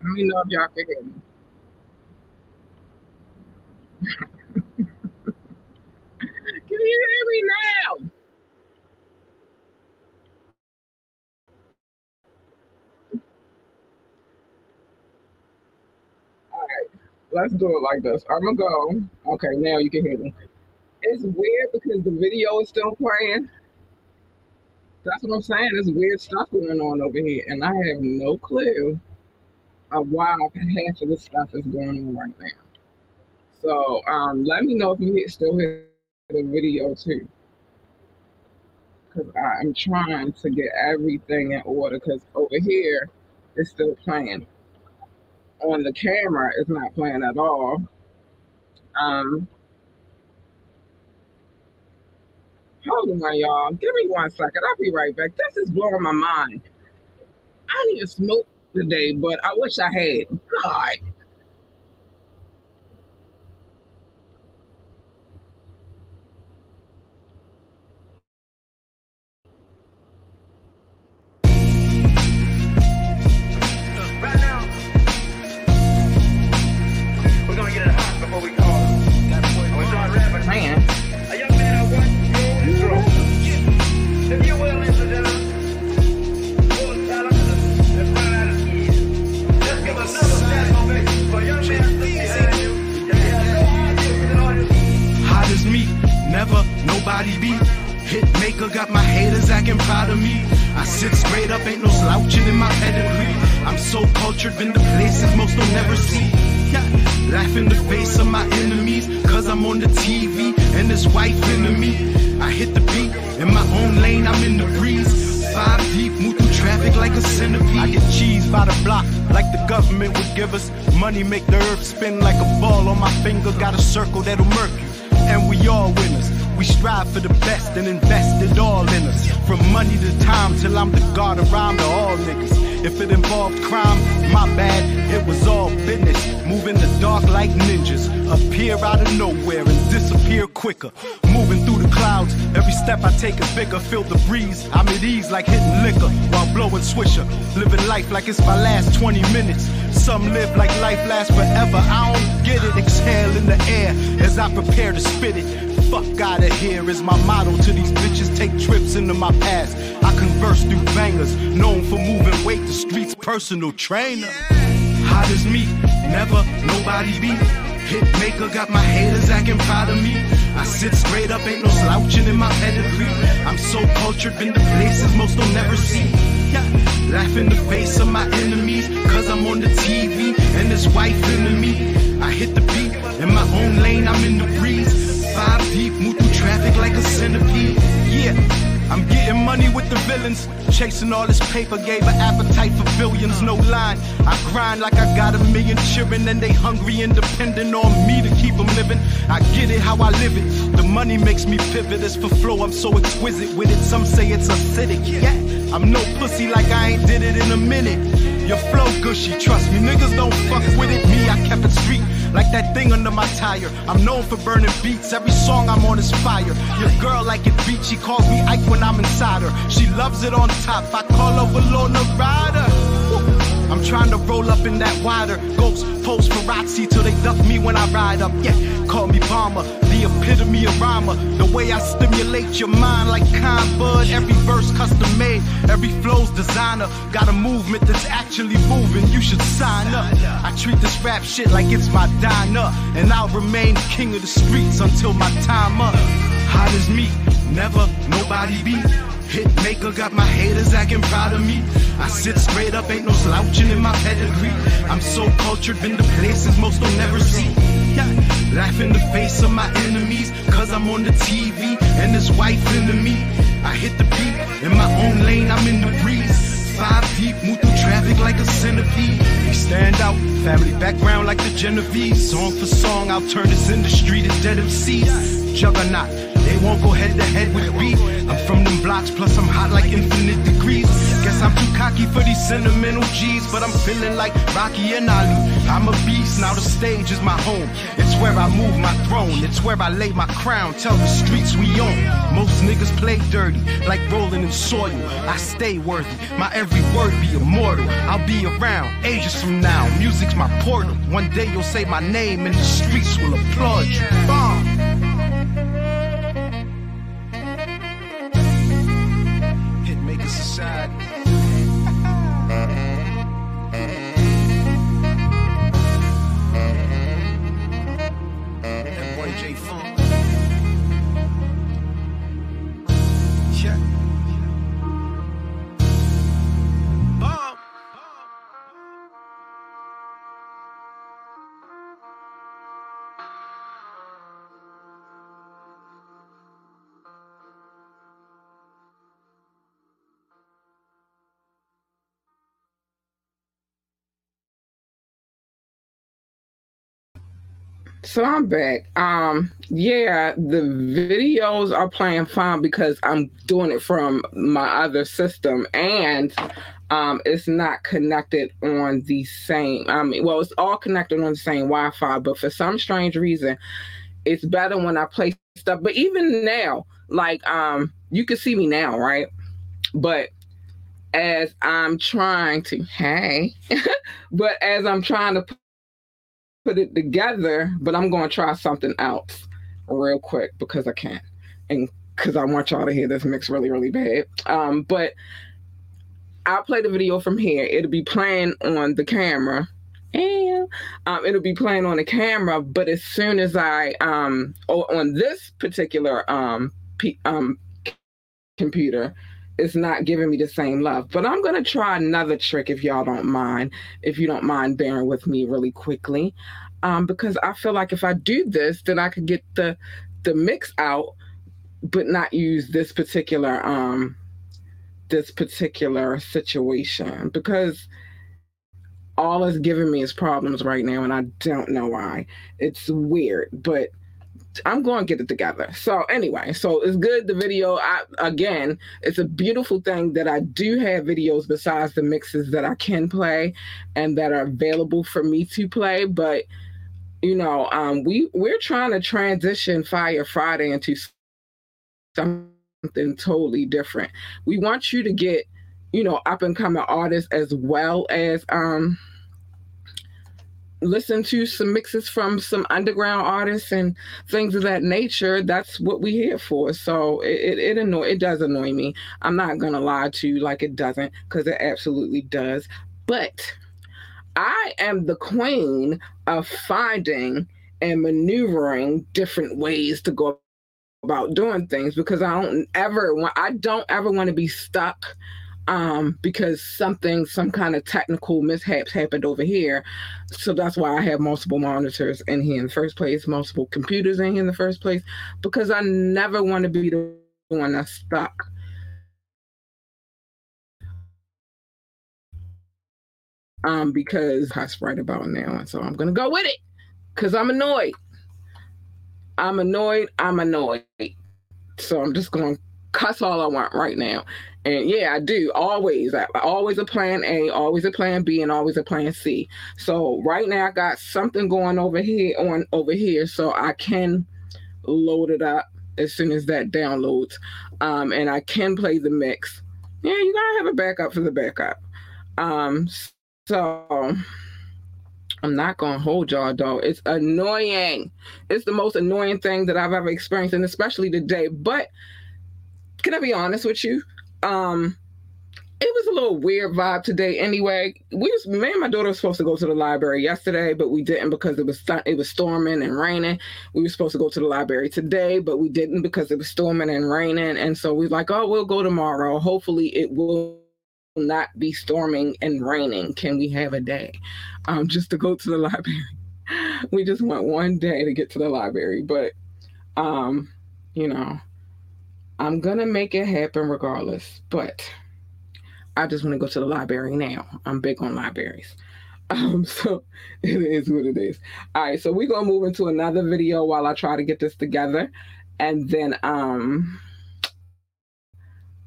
I don't even know if y'all can hear me. Can you hear me now? All right, let's do it like this. I'm gonna go. Okay, now you can hear me. It's weird because the video is still playing. That's what I'm saying. There's weird stuff going on over here, and I have no clue of why half of this stuff is going on right now. So let me know if you still hear the video too, because I'm trying to get everything in order. Because over here, it's still playing. On the camera, it's not playing at all. Hold on, y'all. Give me 1 second. I'll be right back. This is blowing my mind. I need to smoke today, but I wish I had. God. Right now, we're going to get it hot before we call. We're starting rapping. Man. A young man I want. If you will, incident, full of talent, let's run out of keys. Let's give another satisfaction for young man to see. Hot as meat, never nobody beat. Hit maker, nigga, got my haters acting proud of me. I sit straight up, ain't no slouching in my pedigree. I'm so cultured, been to places most don't never see. Yeah. Laugh in the face of my enemies, cause I'm on the TV and this wife into me. I hit the beat, in my own lane, I'm in the breeze. 5 deep, move through traffic like a centipede. I get cheese by the block, like the government would give us. Money make the earth spin like a ball on my finger. Got a circle that'll murk you, and we all winners. We strive for the best and invest it all in us. From money to time till I'm the god around to all niggas. If it involved crime, my bad, it was all business. Move in the dark like ninjas, appear out of nowhere and disappear quicker. Moving through the clouds, every step I take is bigger. Feel the breeze, I'm at ease like hitting liquor while blowing swisher. Living life like it's my last 20 minutes. Some live like life lasts forever, I don't get it. Exhale in the air as I prepare to spit it. Fuck outta here is my motto to these bitches. Take trips into my past, I converse through bangers. Known for moving weight, the streets personal trainer. Hot as me, never nobody beat. Hit maker, got my haters acting proud of me. I sit straight up, ain't no slouching in my pedigree. I'm so cultured, been to places most don't never see. Yeah. Laugh in the face of my enemies, cause I'm on the TV and this wife into me. I hit the beat, in my own lane, I'm in the breeze. 5 deep, move through traffic like a centipede. Yeah, I'm getting money with the villains. Chasing all this paper, gave an appetite for billions, no line. I grind like I got 1 million children, and they hungry and depending on me to keep them living. I get it how I live it. The money makes me pivot, it's for flow, I'm so exquisite with it. Some say it's acidic, yeah. I'm no pussy like I ain't did it in a minute. Your flow gushy, trust me, niggas don't fuck with it. Me, I kept it street, like that thing under my tire. I'm known for burning beats, every song I'm on is fire. Your girl like it beat, she calls me Ike when I'm inside her. She loves it on top, I call her Winona Ryder. Woo. I'm trying to roll up in that wider. Ghost, pose, parazzi, till they duck me when I ride up. Yeah, call me Palmer, the epitome of rhymer. The way I stimulate your mind like kind bud. Every verse custom made, every flow's designer. Got a movement that's active. Moving, you should sign up. I treat this rap shit like it's my diner, and I'll remain king of the streets until my time up. Hot as me, never nobody beat. Hit maker, got my haters acting proud of me. I sit straight up, ain't no slouching in my pedigree. I'm so cultured, been to places most don't never see. Yeah. Laugh in the face of my enemies, cause I'm on the TV and this wife into me. I hit the beat, in my own lane, I'm in the breeze. 5 deep, move through traffic like a centipede. We stand out, family background like the Genovese. Song for song, I'll turn this industry to dead MCs. Juggernaut, they won't go head to head with me. I'm from them blocks, plus I'm hot like infinite degrees. Guess I'm too cocky for these sentimental G's, but I'm feeling like Rocky and Ali. I'm a beast, now the stage is my home. It's where I move my throne, it's where I lay my crown. Tell the streets we own. Most niggas play dirty, like rolling in soil. I stay worthy, my every word be immortal. I'll be around, ages from now. Music's my portal. One day you'll say my name and the streets will applaud you. Bomb. So I'm back. Yeah, the videos are playing fine because I'm doing it from my other system, and it's not connected on the same. Well, it's all connected on the same Wi-Fi, but for some strange reason, it's better when I play stuff. But even now, like you can see me now, right? But as I'm trying to, put it together, but I'm going to try something else real quick because I can and because I want y'all to hear this mix really, really bad. But I'll play the video from here. It'll be playing on the camera. And it'll be playing on the camera, but as soon as I on this particular computer, it's not giving me the same love. But I'm going to try another trick if y'all don't mind, if you don't mind bearing with me really quickly, because I feel like if I do this, then I could get the mix out, but not use this particular situation, because all it's giving me is problems right now, and I don't know why. It's weird, but I'm going to get it together. So anyway, so it's good, the video. Again, it's a beautiful thing that I do have videos besides the mixes that I can play and that are available for me to play. But, you know, we're trying to transition Fire Friday into something totally different. We want you to get, you know, up and coming artists, as well as listen to some mixes from some underground artists and things of that nature. That's what we here for. So it does annoy me. I'm not gonna lie to you, like it doesn't, because it absolutely does. But I am the queen of finding and maneuvering different ways to go about doing things, because I don't ever want to be stuck because some kind of technical mishaps happened over here. So that's why I have multiple monitors in here in the first place, multiple computers in here in the first place, because I never want to be the one that's stuck. Because that's right about now, and so I'm gonna go with it, because I'm annoyed. I'm annoyed. So I'm just gonna cuss all I want right now. And yeah, I do. Always. Always a plan A, always a plan B, and always a plan C. So right now I got something going over here, so I can load it up as soon as that downloads. And I can play the mix. Yeah, you gotta have a backup for the backup. So I'm not gonna hold y'all, though. It's annoying. It's the most annoying thing that I've ever experienced, and especially today. But can I be honest with you? It was a little weird vibe today anyway. Me and my daughter were supposed to go to the library yesterday, but we didn't because it was storming and raining. We were supposed to go to the library today, but we didn't because it was storming and raining. And so we were like, oh, we'll go tomorrow. Hopefully it will not be storming and raining. Can we have a day just to go to the library? We just want one day to get to the library. But, you know, I'm going to make it happen regardless, but I just want to go to the library now. I'm big on libraries. So it is what it is. All right, so we're going to move into another video while I try to get this together. And then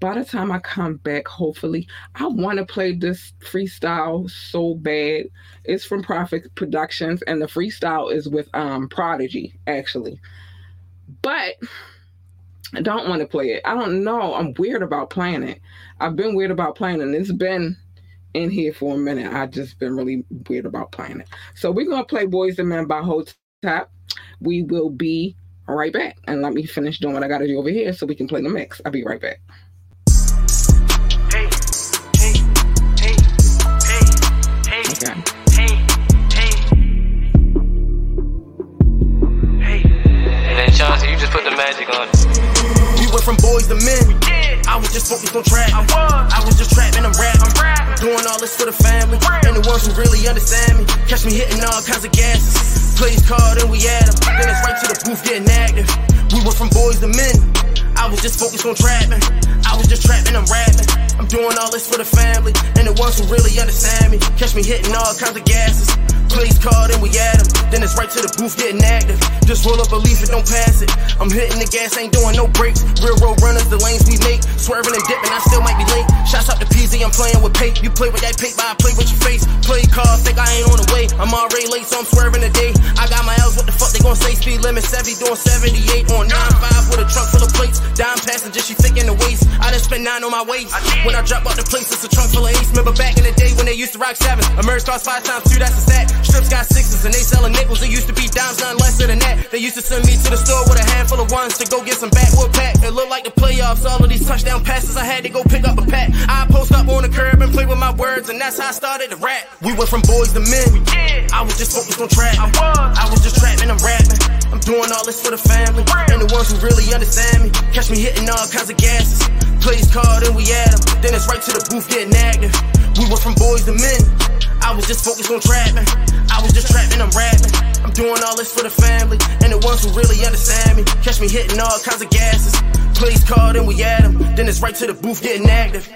by the time I come back, hopefully, I want to play this freestyle so bad. It's from Prophet Productions, and the freestyle is with Prodigy, actually. But I don't want to play it. I don't know. I'm weird about playing it. I've been weird about playing it. It's been in here for a minute. I've just been really weird about playing it. So we're going to play Boys and Men by Hotep. We will be right back. And let me finish doing what I got to do over here so we can play the mix. I'll be right back. Hey. Okay. Johnson, you just put the magic on it. We went from boys to men. We did. I was just focused on trap. I was just trapping. I'm rapping. Doing all this for the family. And the ones who really understand me. Catch me hitting all kinds of gases. Plays card and we at them. Then it's right to the booth getting active. We went from boys to men. I was just focused on trapping. I was just trapping. I'm rapping. I'm doing all this for the family. And the ones who really understand me. Catch me hitting all kinds of gases. Plays called and we at him. Then it's right to the booth getting active. Just roll up a leaf and don't pass it. I'm hitting the gas, ain't doing no brakes. Railroad runners, the lanes we make. Swerving and dipping, I still might be late. Shots up to PZ, I'm playing with Pate. You play with that Pate, but I play with your face. Play call, think I ain't on the way. I'm already late, so I'm swerving today. I got my L's, what the fuck they gon' say? Speed limit 70, doing 78 on 9.5 with a trunk full of plates. Dime passenger, she thick in the waist. I done spent 9 on my waist. When I drop out the place, it's a trunk full of ace. Remember back in the day when they used to rock 7s. Emerge cost 5 times 2, that's a stat. Strips got 6s and they selling nickels. It used to to be dimes, nothing lesser than that. They used to send me to the store with a handful of ones to go get some backwood pack. It looked like the playoffs, all of these touchdown passes, I had to go pick up a pack. I post up on the curb and play with my words, and that's how I started to rap. We went from boys to men, we did. I was just focused on trap. I was just trapping, I'm rapping. I'm doing all this for the family, and the ones who really understand me. Catch me hitting all kinds of gases. Plays called and we at them, then it's right to the booth getting active. We went from boys to men, I was just focused on trapping. I was just trapping, I'm rapping. I'm doing all this for the family, and the ones who really understand me. Catch me hitting all kinds of gases. Plays called and we at them, then it's right to the booth getting active.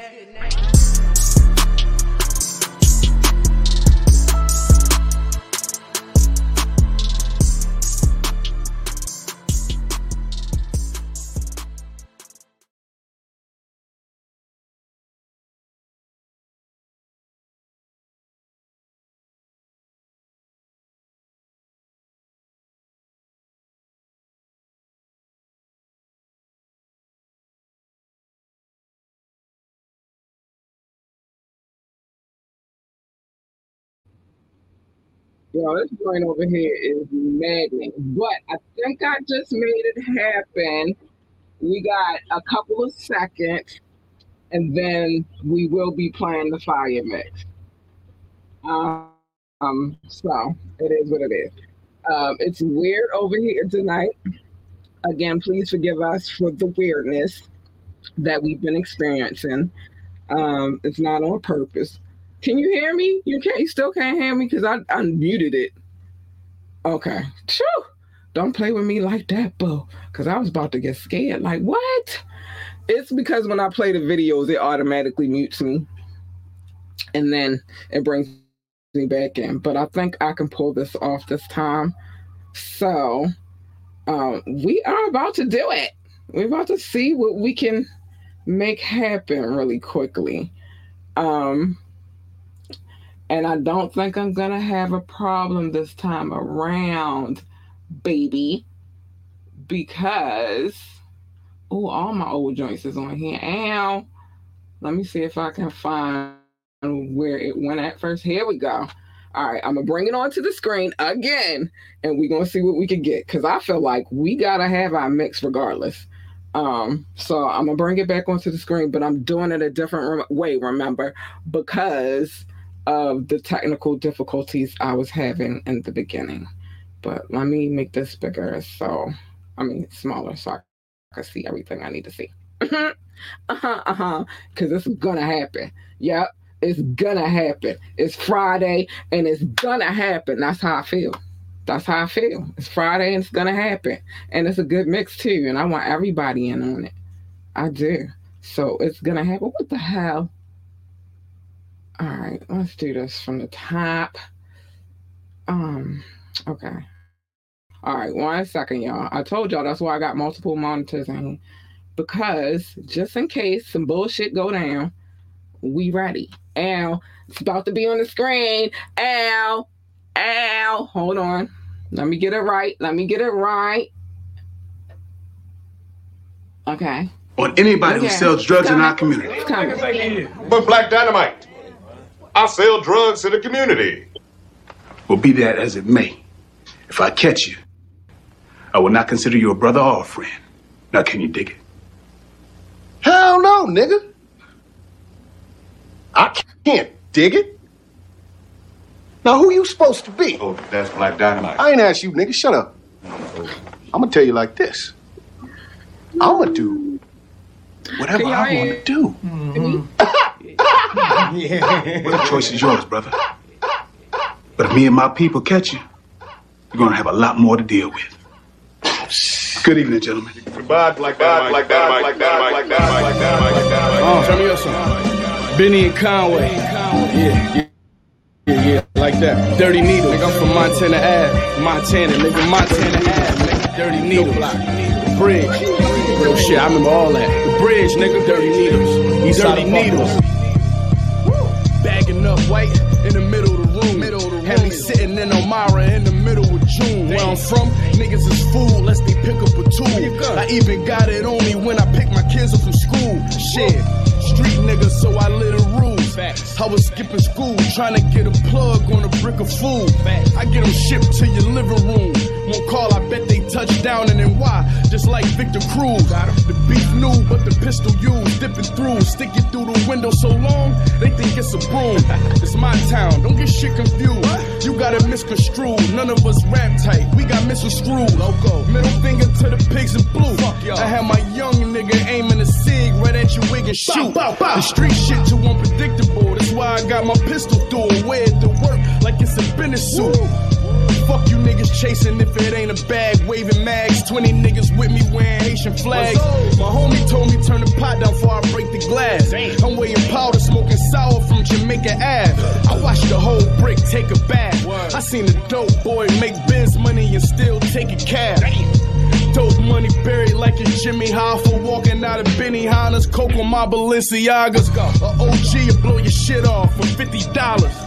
Yo, this joint over here is maddening, but I think I just made it happen. We got a couple of seconds, and then we will be playing the fire mix. So it is what it is. It's weird over here tonight. Again, please forgive us for the weirdness that we've been experiencing. It's not on purpose. Can you hear me? You still can't hear me because I unmuted it. Okay. Phew. Don't play with me like that, boo. Because I was about to get scared. Like, what? It's because when I play the videos, it automatically mutes me. And then it brings me back in. But I think I can pull this off this time. So we are about to do it. We're about to see what we can make happen really quickly. And I don't think I'm going to have a problem this time around, baby, because, all my old joints is on here. Ow. Let me see if I can find where it went at first. Here we go. All right, I'm going to bring it onto the screen again, and we're going to see what we can get, because I feel like we got to have our mix regardless. So I'm going to bring it back onto the screen, but I'm doing it a different way, remember, because of the technical difficulties I was having in the beginning. But let me make this bigger, smaller, so I can see everything I need to see. Because it's gonna happen. Yep, it's gonna happen. It's Friday, and it's gonna happen. That's how I feel. It's Friday, and it's gonna happen. And it's a good mix, too, and I want everybody in on it. I do. So it's gonna happen. What the hell? All right, let's do this from the top. Okay. All right, 1 second, y'all. I told y'all that's why I got multiple monitors in here, because just in case some bullshit go down, we ready. Ow, it's about to be on the screen. Ow. Hold on. Let me get it right. Okay. On anybody who sells drugs in our community. But Black Dynamite. I sell drugs to the community. Well, be that as it may, if I catch you, I will not consider you a brother or a friend. Now, can you dig it? Hell no, nigga. I can't dig it. Now, who you supposed to be? Oh, that's Black Dynamite. I ain't asked you, nigga. Shut up. I'm going to tell you like this. I'm going to do whatever I want to do. Mm-hmm. Well, the choice is yours, brother. But if me and my people catch you, you're going to have a lot more to deal with. Good evening, gentlemen. Goodbye, like that. Tell me your song. Benny and Conway. Yeah, like that. Dirty Needles. Nigga, I'm from Montana Ave. Nigga, Dirty Needles. The bridge. Real shit, I remember all that. The bridge, nigga. Dirty Needles. He's Dirty Needles. Bagging up white in the middle of the room. Had me sitting in Elmira in the middle of June. Where I'm from, niggas is fool lest they pick up a tool. I even got it on me when I pick my kids up from school. Shit, street niggas, so I live the rules. Facts. I was skipping school, trying to get a plug on a brick of food. Facts. I get them shipped to your living room. Won't call, I bet they touch down, and then why? Just like Victor Cruz. The beef new, but the pistol used. Dipping through, stick it through the window so long, they think it's a broom. It's my town, don't get shit confused. What? You got it misconstrued, none of us rap tight. We got Mr. Screw. Loco. Middle finger to the pigs and blue. Fuck y'all. I had my young nigga aiming a cig right at your wig and shoot. Bow, bow, bow. The street shit too unpredictable, that's why I got my pistol through and wear it to work like it's a business suit. Woo. Fuck you niggas chasing if it ain't a bag. Waving mags, 20 niggas with me wearing Haitian flags. My homie told me turn the pot down before I break the glass. I'm weighing powder, smoking sour from Jamaica Ave. I watched the whole brick take a bath. I seen a dope boy make biz money and still take a cab. Dope money buried like it's Jimmy Hoffa. Walking out of Benihana's, Coke on my Balenciagas. A OG will blow your shit off for $50.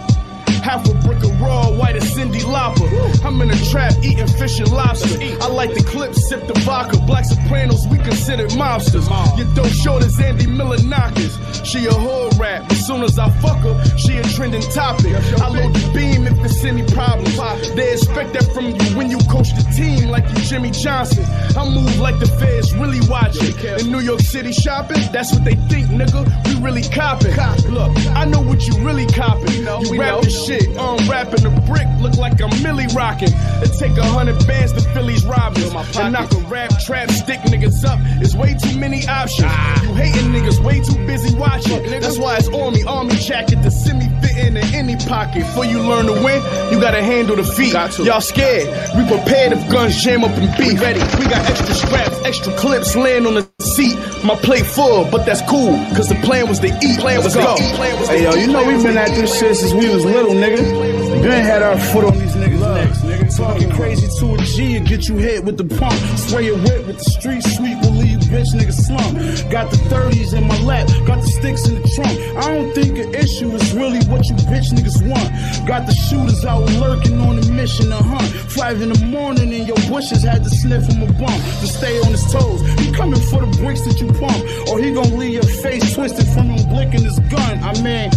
Half a brick of raw, white as Cindy Lauper. I'm in a trap, eating fish and lobster. I like the clips, sip the vodka. Black Sopranos, we considered mobsters. Your dope short as Andy Miller knockers. She a hood rat, as soon as I fuck her, she a trending topic. I load the beam if there's any problems. They expect that from you when you coach the team like you Jimmy Johnson. I move like the feds really watching. In New York City shopping, that's what they think, nigga. We really copping. Look, I know what you really copping. You rap this shit. Unwrapping a brick, look like I'm Millie rocking. It take 100 bands to Philly's robbers. And knock a rap, trap, stick niggas up. It's way too many options. You hating niggas, way too busy watching. That's why it's on me, army jacket to semi fit in any pocket. Before you learn to win, you gotta handle defeat. Y'all scared, we prepared if guns jam up and beat. Ready. We got extra straps, extra clips laying on the seat. My plate full, but that's cool, cause the plan was to eat. Plan was go. Hey yo, you know we've been at this shit since we was little, nigga. Ben had our foot on these niggas' necks, nigga. Talking crazy to a G and get you hit with the pump. Spray your whip with the street sweep, will leave bitch niggas slump. Got the 30s in my lap, got the sticks in the trunk. I don't think an issue is really what you bitch niggas want. Got the shooters out lurking on a mission to hunt. 5 in the morning and your bushes had to sniff him a bump. To stay on his toes, he coming for the bricks that you pump. Or he gon' leave your face twisted from him blinking his gun. I mean,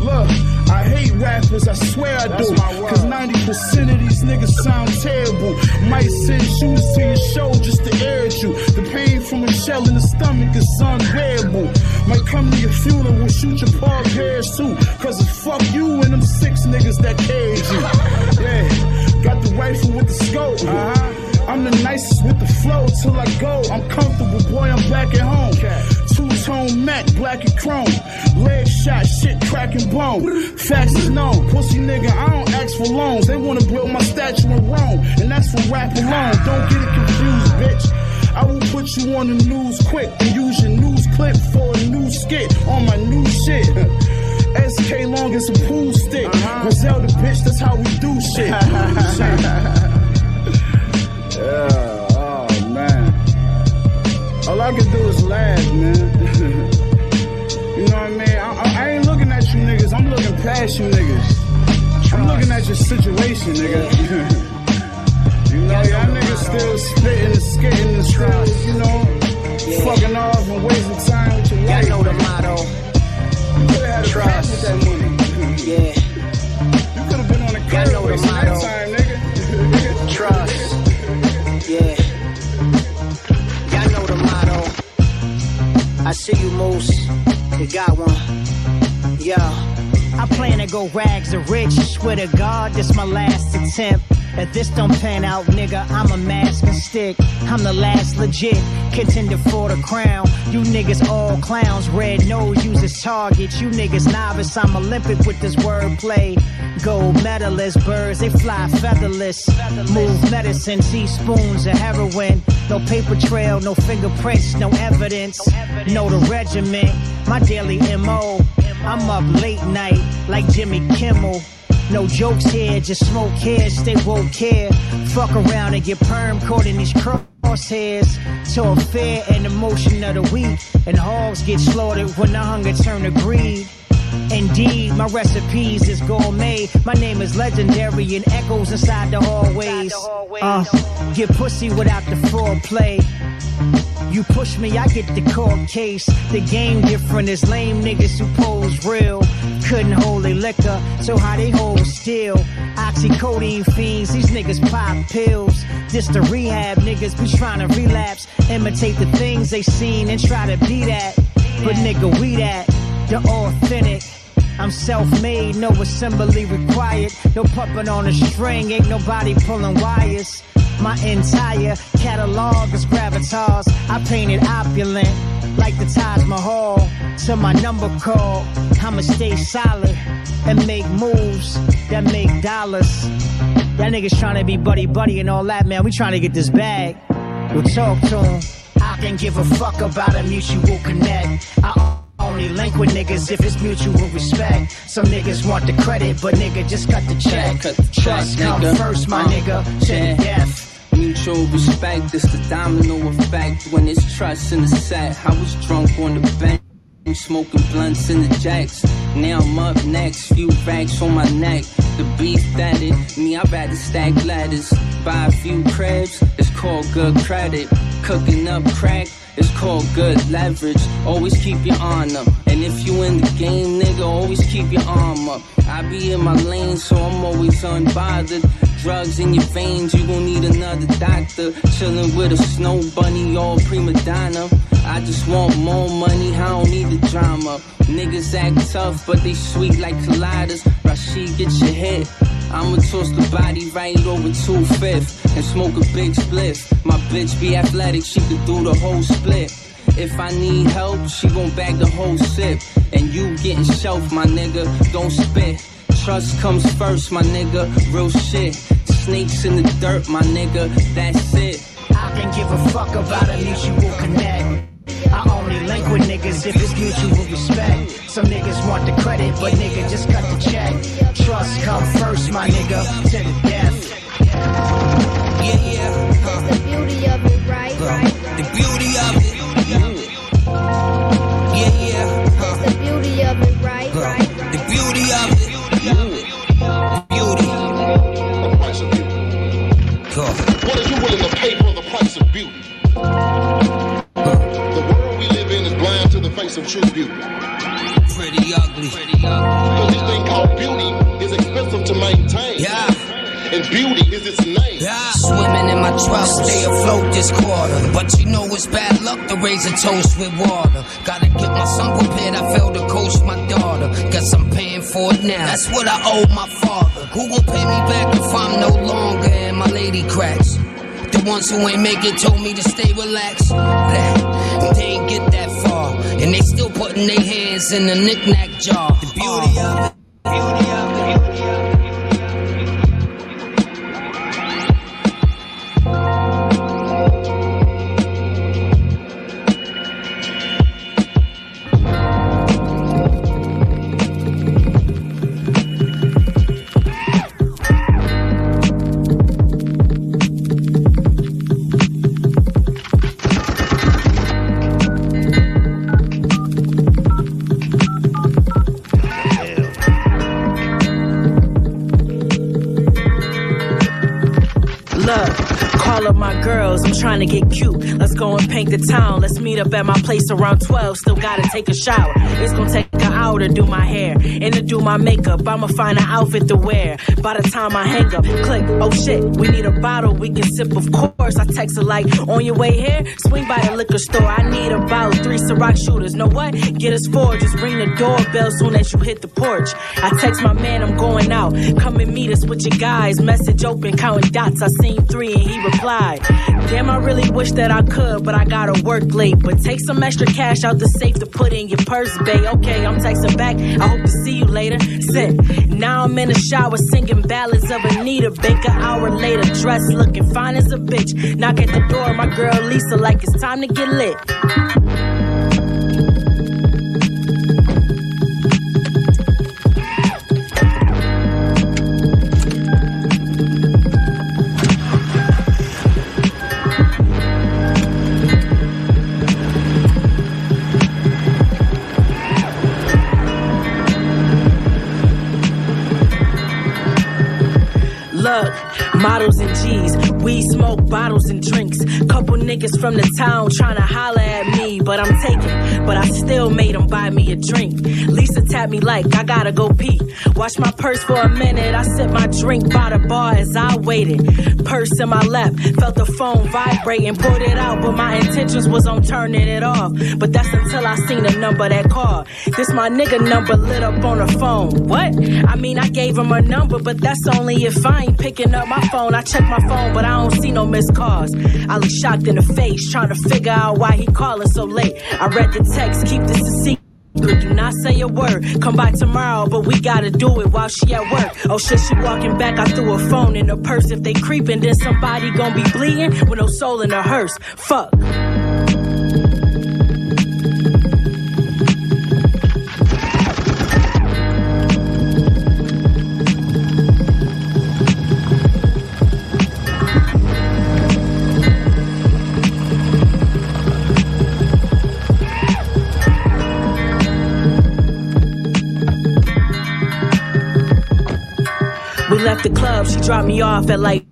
look, I hate rappers, I swear I do. Cause 90% of these niggas sound terrible. Might send shooters to your show just to air at you. The pain from a shell in the stomach is unbearable. Might come to your funeral, we'll shoot your bald hairs too. Cause it's fuck you and them 6 niggas that carried you. Yeah, got the rifle with the scope. I'm the nicest with the flow till I go. I'm comfortable, boy, I'm back at home. Two-tone Mac, black and chrome. Leg shot, shit cracking bone. Facts is known, pussy nigga, I don't ask for loans. They wanna build my statue in Rome, and that's for rap alone. Don't get it confused, bitch. I will put you on the news quick and use your news clip for a new skit on my new shit. SK long as a pool stick. Griselda, bitch, that's how we do shit. Yeah, oh man. All I can do is laugh, man. You know what I mean? I ain't looking at you niggas, I'm looking past you niggas. I'm looking at your situation, nigga. You know, y'all niggas still spitting and skitting and stuff, you know? Fucking off and wasting time with your wife. Y'all know the motto. You could've had a pass with that money. You could've been on the curb wasting that time, nigga. Trust. Yeah, y'all know the motto. I see you, Moose. You got one. Yo, I plan to go rags or rich. Swear to God, this my last attempt. If this don't pan out, nigga, I'm a mask and stick. I'm the last legit contender for the crown. You niggas all clowns, red nose, use as targets. You niggas novice, I'm Olympic with this wordplay. Gold medalist, birds, they fly featherless. Move medicine, teaspoons of heroin. No paper trail, no fingerprints, no evidence. Know the regiment, my daily MO. I'm up late night like Jimmy Kimmel. No jokes here, just smoke here, stay woke here. Fuck around and get perm caught in these crosshairs. Tore fear and emotion of the weak. And hogs get slaughtered when the hunger turn to greed. Indeed, my recipes is gourmet. My name is legendary and echoes inside the hallways. Get pussy without the foreplay. You push me, I get the court case. The game different is lame niggas who pose real. Couldn't hold a liquor, so how they hold still. Oxycodone fiends, these niggas pop pills. This the rehab, niggas be trying to relapse. Imitate the things they seen and try to be that. But nigga, we that, the authentic. I'm self-made, no assembly required. No puppet on a string, ain't nobody pulling wires. My entire catalog is gravitas. I painted opulent, like the Taj Mahal. Till my number call, I'ma stay solid and make moves that make dollars. Y'all niggas tryna be buddy-buddy and all that, man. We tryna get this bag. We'll talk to him. I can give a fuck about a mutual connect. I only link with niggas if it's mutual respect. Some niggas want the credit, but nigga, just cut the check. Trust come first, my nigga, to the death. Mutual respect, it's the domino effect. When it's trust in the set, I was drunk on the bench. I'm smoking blunts in the jacks. Now I'm up next, few racks on my neck. The beef that it, me, I'd rather stack ladders. Buy a few crabs, it's called good credit. Cooking up crack, it's called good leverage. Always keep your arm up. And if you in the game, nigga, always keep your arm up. I be in my lane, so I'm always unbothered. Drugs in your veins, you gon' need another doctor. Chillin' with a snow bunny, all prima donna. I just want more money, I don't need the drama. Niggas act tough, but they sweet like colliders. Rashid, get your hit. I'ma toss the body right over 2/5 and smoke a big split. My bitch be athletic, she could do the whole split. If I need help, she gon' bag the whole sip. And you getting shelved, my nigga, don't spit. Trust comes first, my nigga, real shit. Snakes in the dirt, my nigga, that's it. I can give a fuck about a mutual connect. I only link with niggas if it's mutual respect. Some niggas want the credit, but nigga, just cut the check. Trust come first, my nigga, to the death. Yeah. That's the beauty of it, right? Right. The beauty of it. Yeah. That's the beauty of it, right? Right. The beauty of it. The beauty. The price of beauty. What are you willing to pay for the price of beauty? The world we live in is blind to the face of true beauty. Pretty ugly. Because this thing called beauty is expensive to maintain. Yeah. And beauty is its name. Yeah. Swimming in my trousers, stay afloat this quarter. But you know it's bad luck to raise a toast with water. Gotta get my son prepared, I failed to coach my daughter. Guess I'm paying for it now, that's what I owe my father. Who gon' pay me back if I'm no longer in my lady cracks? The ones who ain't make it told me to stay relaxed. That, they ain't get that far. And they still putting their hands in the knick-knack jar. The beauty of it, beauty of it. Trying to get cute, let's go and paint the town. Let's meet up at my place around 12. Still gotta take a shower. It's gonna take an hour to do my hair and to do my makeup. I'ma find an outfit to wear. By the time I hang up, click, oh shit, we need a bottle, we can sip, of course. I text her like, on your way here, swing by the liquor store. I need about 3 Ciroc shooters. Know what? Get us 4. Just ring the doorbell soon as you hit the porch. I text my man, I'm going out. Come and meet us with your guys. Message open, counting dots. I seen 3 and he replied. Damn, I really wish that I could, but I gotta work late. But take some extra cash out the safe to put in your purse, babe. Okay, I'm texting back. I hope to see you later. Sent. Now I'm in the shower singing ballads of Anita. Bake an hour later, dressed looking fine as a bitch. Knock at the door, my girl Lisa, like it's time to get lit. Models and G's, we smoke Coke bottles and drinks. Couple niggas from the town trying to holler at me, but I'm taking. But I still made them buy me a drink. Lisa tapped me like, I gotta go pee. Watch my purse for a minute. I sipped my drink by the bar as I waited. Purse in my lap, felt the phone vibrating. Pulled it out, but my intentions was on turning it off. But that's until I seen the number that called. This my nigga number lit up on the phone. What? I mean, I gave him a number, but that's only if I ain't picking up my phone. I check my phone, but I don't see no missed calls. I look shocked in the face, trying to figure out why he calling so late. I read the text, keep this a secret. Do not say a word. Come by tomorrow, but we gotta do it while she at work. Oh shit, she walking back. I threw her phone in her purse. If they creeping, then somebody gonna be bleeding with no soul in her hearse. Fuck. Left the club, she dropped me off at like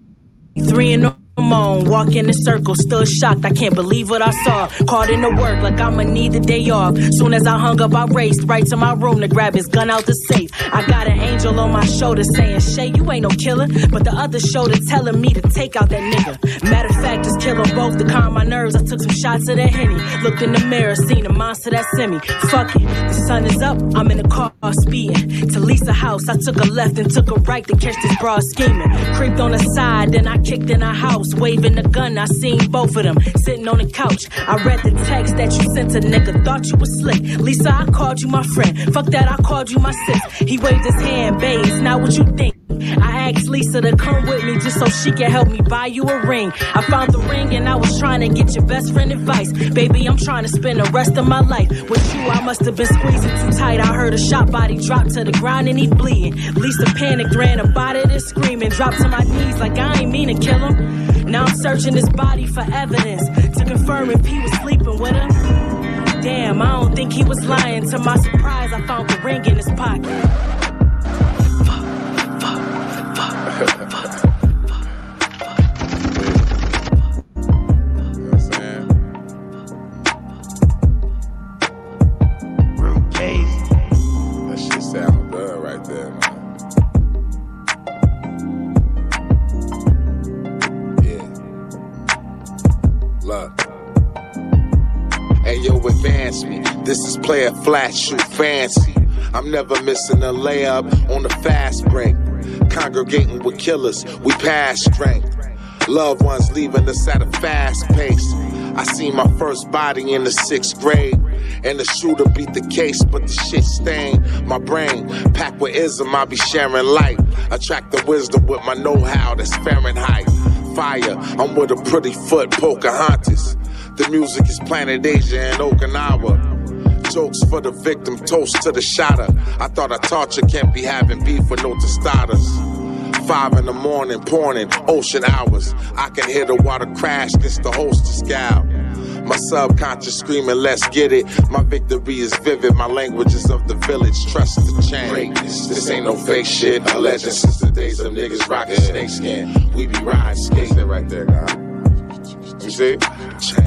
3 in the morning. Walk in a circle, still shocked, I can't believe what I saw. Called into work like I'ma need the day off. Soon as I hung up, I raced right to my room to grab his gun out the safe. I got an angel on my shoulder saying, Shay, you ain't no killer. But the other shoulder telling me to take out that nigga. Matter of fact, just kill them both to calm my nerves. I took some shots of that Henny. Looked in the mirror, seen a monster that's in me. Fuck it, the sun is up, I'm in the car speeding. To Lisa's house, I took a left and took a right to catch this broad scheming. Creeped on the side, then I kicked in her house. Waving the gun, I seen both of them sitting on the couch. I read the text that you sent a nigga, thought you was slick. Lisa, I called you my friend. Fuck that, I called you my sis. He waved his hand, babe, it's not what you think. I asked Lisa to come with me just so she can help me buy you a ring. I found the ring and I was trying to get your best friend advice. Baby, I'm trying to spend the rest of my life with you. I must have been squeezing too tight. I heard a shot body drop to the ground and he bleeding. Lisa panicked, ran about it and screaming. Dropped to my knees like I ain't mean to kill him. Now I'm searching his body for evidence to confirm if he was sleeping with her. Damn, I don't think he was lying. To my surprise, I found the ring in his pocket. Player flat shoot fancy. I'm never missing a layup on the fast break. Congregating with killers, we pass strength. Loved ones leaving us at a fast pace. I seen my first body in the 6th grade. And the shooter beat the case, but the shit stained my brain. Packed with ism, I be sharing light. Attract the wisdom with my know-how, that's Fahrenheit. Fire, I'm with a pretty foot, Pocahontas. The music is Planet Asia and Okinawa. Jokes for the victim, toast to the shotter. I thought I taught you can't be having beef with no tostadas. 5 in the morning, pouring ocean hours. I can hear the water crash against the hostess gal. My subconscious screaming, let's get it. My victory is vivid, my language is of the village. Trust the chain. This ain't no fake shit. A legend since the days of niggas rocking snakeskin. We be riding skates. That right there, guy. You see? Chain.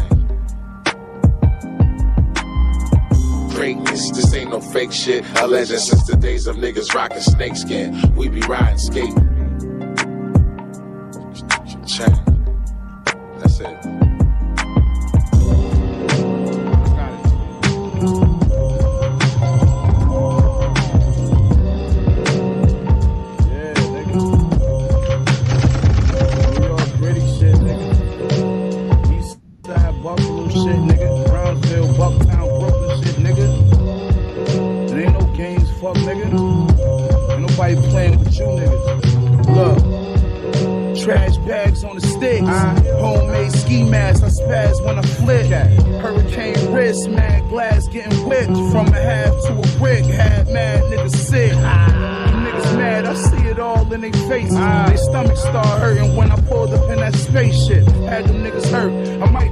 Greatness. This ain't no fake shit. A legend since the days of niggas rocking snakeskin. We be riding skate. Check. That's it.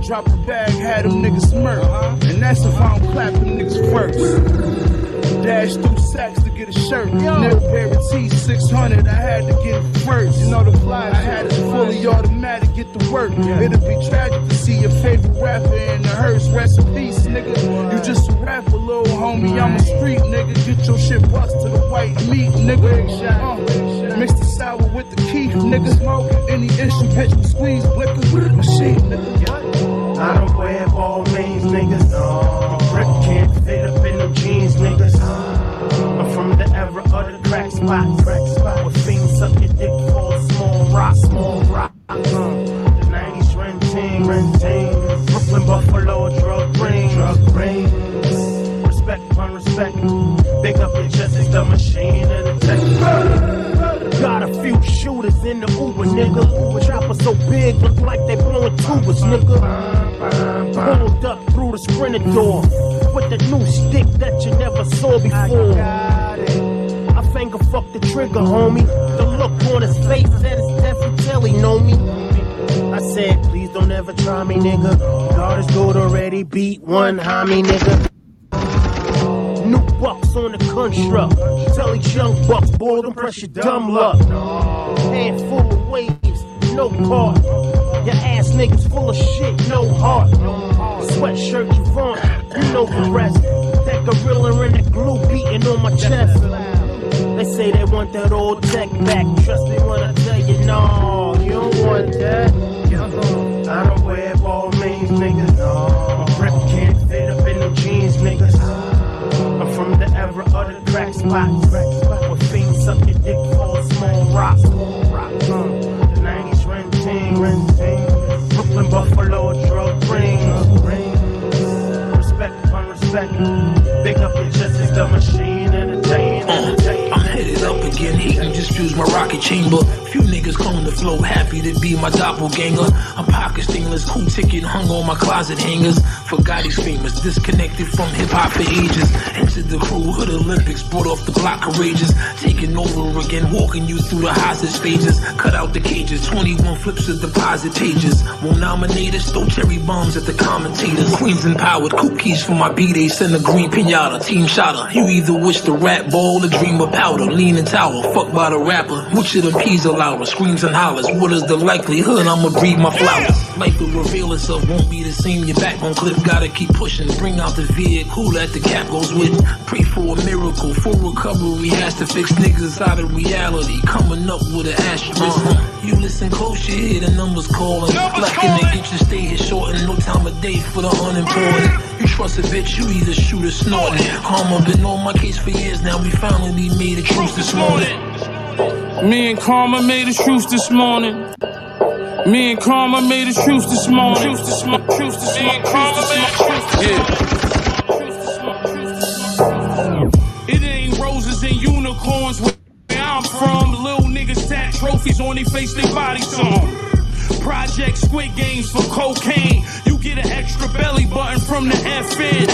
Drop a bag, had them niggas smirk. And that's if I don't clap them niggas first. Dash through sacks to get a shirt. Never pair of T600, I had to get it first. You know the flies, I had it fully automatic, get to work. It'll be tragic to see your favorite rapper in the hearse. Rest in peace, nigga. You just a rapper, little homie. I'm a street nigga. Get your shit bust to the white meat, nigga. Mix the sour with the keef, nigga. Smoke any issue, pitch the squeeze, blicker, machine, nigga. I don't wear ball names, niggas. The grip can't fit up in them jeans, niggas. I'm from the era of the crack spots. With fiends suck your dick for a small rock, The 90s renting. Brooklyn, Buffalo, drug ring. Respect upon respect. Big up your chest, it's the machine and the tech. Got a few shooters in the Uber, nigga. Choppers so big, look like they blowing tubers, nigga. Pulled up through the sprinter door with the new stick that you never saw before. I finger fucked the trigger, homie. The look on his face said it's death till he know me. I said, please don't ever try me, nigga. God is good already, beat one homie, nigga. New bucks on the construct. Tell these young bucks, boy, don't press your dumb luck. Hand full of waves, no part. Your ass niggas full of shit, no heart. Sweatshirt you want, you know the rest. That gorilla in that glue beating on my chest. They say they want that old tech back. Trust me when I tell you, no, you don't want that. I don't wear ball names, niggas. My grip can't fit up in them jeans, niggas. From the era of the crack spots, with fiends suck your dick for a small rock. The 90s renting, Brooklyn, Buffalo, drug rings. Respect upon respect, big up your chest, it's the machine entertainment. I'm headed up again, hating just fuse my rocket chamber. Few niggas clone the flow, happy to be my doppelganger. I'm pocket stainless, cool ticket hung on my closet hangers. Forgot he's famous, disconnected from hip-hop for ages. Entered the crew, hood Olympics, brought off the block courageous. Taking over again, walking you through the hostage stages. Cut out the cages, 21 flips of deposit pages. More nominated, stole cherry bombs at the commentators. Queens empowered, cookies for my B-Day, send a green pinata. Team shotter, you either wish the rat ball or dream of powder. Lean and tower, fuck by the rapper, which should appease a louder. Screams and hollers, what is the likelihood I'ma breed my flowers? Life will reveal itself, won't be the same, your back won't clip. Gotta keep pushing, bring out the vehicle that the cap goes with. Pray for a miracle, full recovery has to fix niggas out of reality. Coming up with an asterisk. You listen close, you hear the numbers calling. Black in the interest, stay here short and no time of day for the unimportant. You trust a bitch, you either shoot or snort it. Karma been on my case for years now, we finally made a truce this morning. Me and Karma made a truce this morning. Me and Karma made a truce this morning. It ain't roses and unicorns where I'm from. Little niggas tat trophies on they face, they body song. Project Squid Games for cocaine. You get an extra belly button from the FN.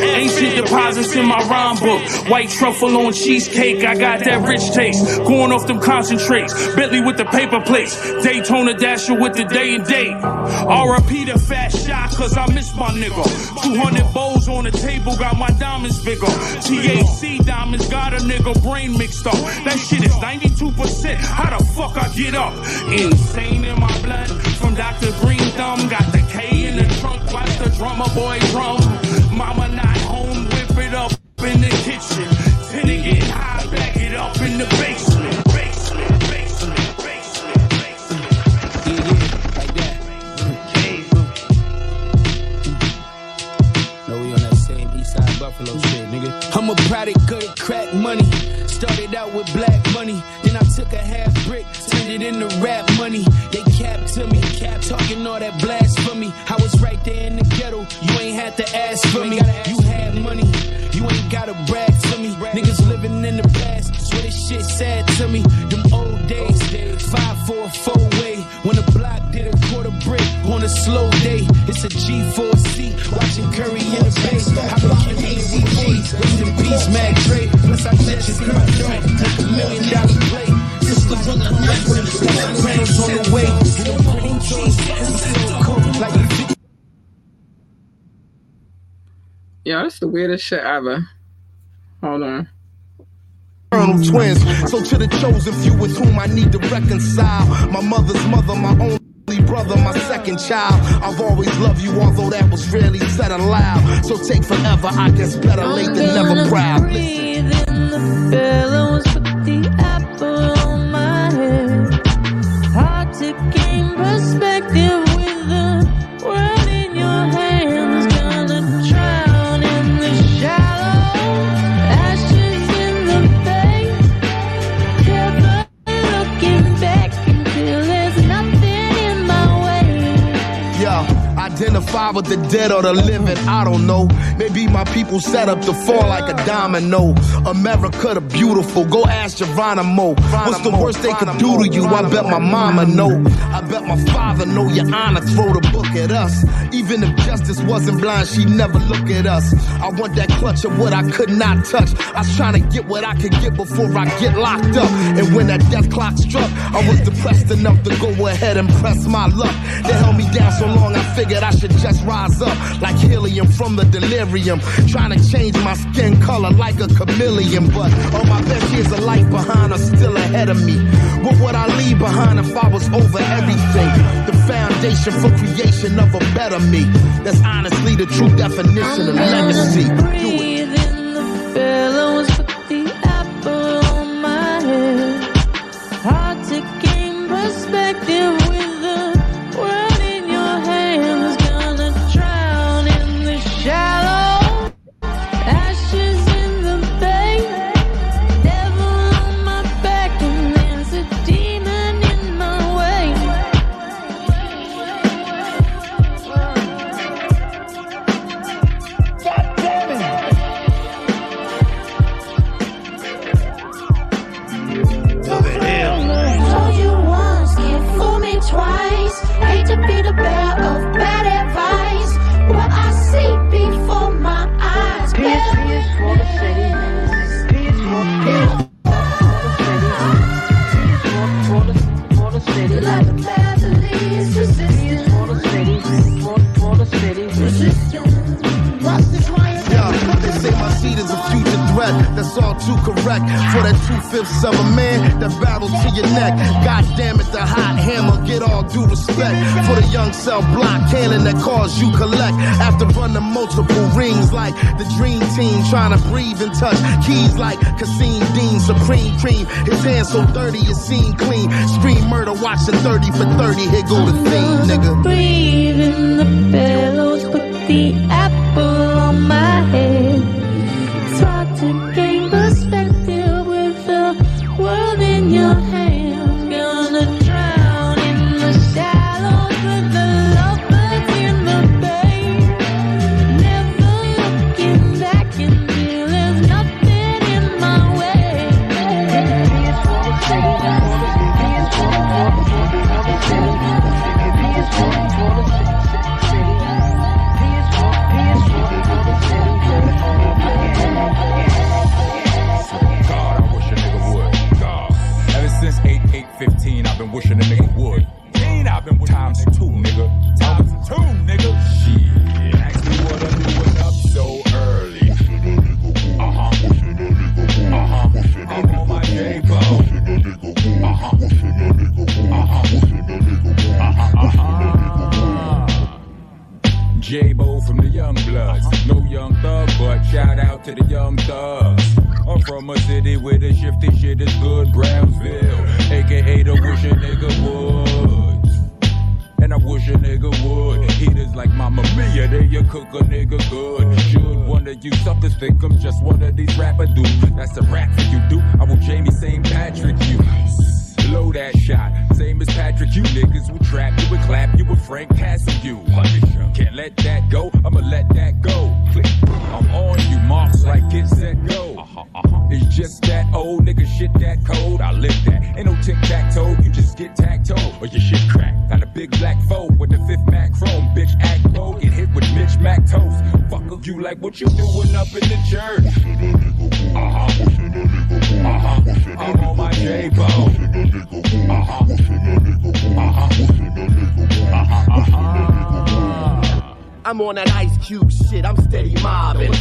Ancient deposits in my rhyme book. White truffle on cheesecake, I got that rich taste. Going off them concentrates. Bentley with the paper plates. Daytona Dasher with the day and date. R.I.P. the fat shot, cause I miss my nigga. 200 bowls on the table, got my diamonds bigger. THC diamonds, got a nigga brain mixed up. That shit is 92%. How the fuck I get up? Insane in my blood from Dr. Green Thumb. Got the K in the trunk, watch the drummer boy drum. Mama not home, whip it up in the kitchen. Tenna get high, back it up in the basement. I'm a product of the crack money. Started out with black money, then I took a half brick, turned it into rap money. They capped to me, talking all that blasphemy. I was right there in the ghetto, you ain't had to ask for me. You had money, you ain't gotta brag to me. Niggas living in the past, swear this shit sad to me. Them old days, 5-4-4-way, when the block did a quarter brick on a slow day. It's a G4C, watching Curry in the face. I became ACG, rest in peace, Mac Dre. Plus I let you see my joint, like $1 million play. This was on the next one, the grams on the way. And the whole joint, so like 50. Yo, that's the weirdest shit ever. Hold on. Twins, so to the chosen few with whom I need to reconcile, my mother's mother, my own brother, my second child. I've always loved you, although that was rarely said aloud. So take forever, I guess better late than never proud. Breathe in the pillows with the apple on my head. Hard to gain perspective with the world in your hands. Gonna drown in the shallow ashes in the bay. Never looking back until there's nothing in my way. Yo, identify with the dead or the living, I don't know. Maybe my people set up to fall like a domino. America the beautiful, go ask Geronimo. What's the worst they could do to you? I bet my mama know. I bet my father know. Your honor, throw the book at us. Even if justice wasn't blind, she'd never look at us. I want that clutch of what I could not touch. I was trying to get what I could get before I get locked up. And when that death clock struck, I was depressed enough to go ahead and press my luck. They held me down so long, I figured I should just rise up like helium from the delirium. Trying to change my skin color like a chameleon, but all my best years of life behind are still ahead of me. What would I leave behind if I was over everything? The foundation for creation of a better me. That's honestly the true definition of legacy. Breathe in the pillows with the apple on my head. Hard to gain perspective with the world in your hands. Gonna drown in the shadows. That's all too correct for that 2/5 of a man that battle to your neck. God damn it, the hot hammer, get all due respect for the young cell block cannon that calls you collect. After running multiple rings like the dream team, trying to breathe and touch keys like Kasim Dean, Supreme Cream. His hands so dirty, it seem clean. Scream murder, watch the 30 for 30. Here go the theme, nigga. Breathe in the pillows with the apple on my head. To gain perspective with the world in your hands. Gonna drown in the shallows with the lovebirds in the bay. Never looking back until there's nothing in my way. God, I wish a nigga would. God, ever since 8/8/15, I've been wishing a nigga would. I've been times two, nigga. Shit, ask me what I'm doing up so early. I'm on my day, bro. J-Bo from the Young Bloods. No young thug, but shout out to the young thugs. I'm from a city where the shifty shit is good, Brownsville, a.k.a. the wish a nigga would. And I wish a nigga would. Heaters like Mamma Mia, they you cook a nigga good. Should wonder you suckers think I'm just one of these rapper dudes. That's a rap that you do. I will Jamie St. Patrick you. Blow that shot, same as Patrick. You niggas will trap you and clap you with Frank Castle. You can't let that go. I'ma let that go. Click, I'm on you, marks like get set go. It's just that old nigga shit that cold. I live that. Ain't no tic tac toe. You just get tac toe or your shit crack. Got a big black foe with the fifth Mac chrome. Bitch act bold. Get hit with Mitch Mac toes. Fucker, you like what you doing up in the church? I'm on my J-Bo. I'm on that Ice Cube shit, I'm steady mobbing.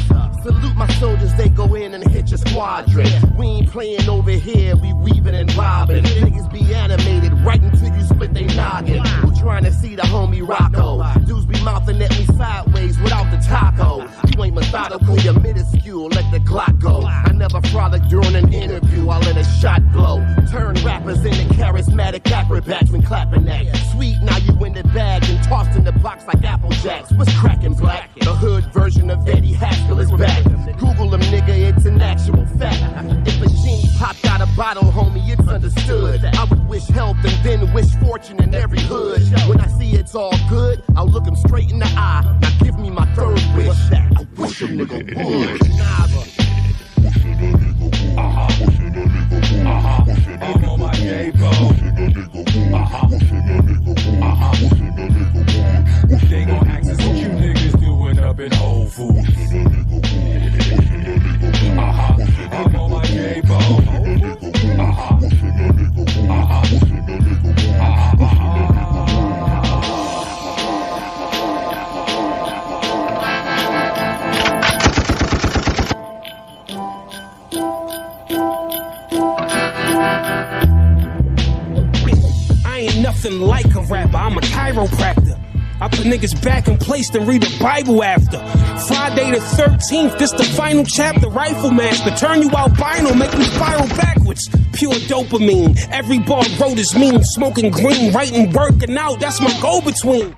Salute my soldiers, they go in and hit your squadron. We ain't playing over here, we weaving and robbing. Niggas be animated right until you split they noggin. Who trying to see the homie Rocco? Dudes be mouthing at me sideways without the taco. You ain't methodical, you're minuscule, let the clock go. I never frolic during an interview, I let a shot blow. Turn rappers into charismatic acrobats when clapping that. Sweet, now you in the bag and tossed in the box like Apple Jacks. What's cracking, Black? The hood version of Eddie Haskell is back. Google him, nigga, it's an actual fact. If a genie popped out a bottle, homie, it's understood. I would wish health and then wish fortune in every hood. When I see it's all good, I'll look him straight in the eye. Now give me my third wish. I wish a nigga would. They gon' ask us what you niggas doing up in Whole Foods. I'm on my game, bro. I ain't nothing like a rapper, I'm a chiropractor. I put niggas back in place and read the Bible after. Friday the 13th, this the final chapter. Rifle master, turn you albino, make you spiral backwards. Pure dopamine, every bar road is mean. Smoking green, writing, working out, that's my go-between.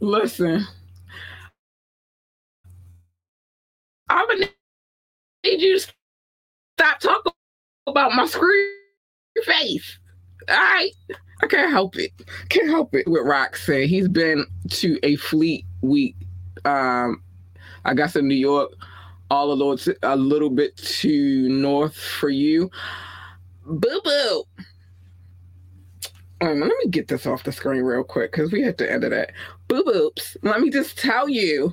Listen, I'm gonna need you to stop talking about my screen. Faith. All right. I can't help it. Can't help it with Roxanne. He's been to a Fleet Week. I guess in New York, all a little bit too north for you. Boo boo. Let me get this off the screen real quick because we had to end that. Boo boops. Let me just tell you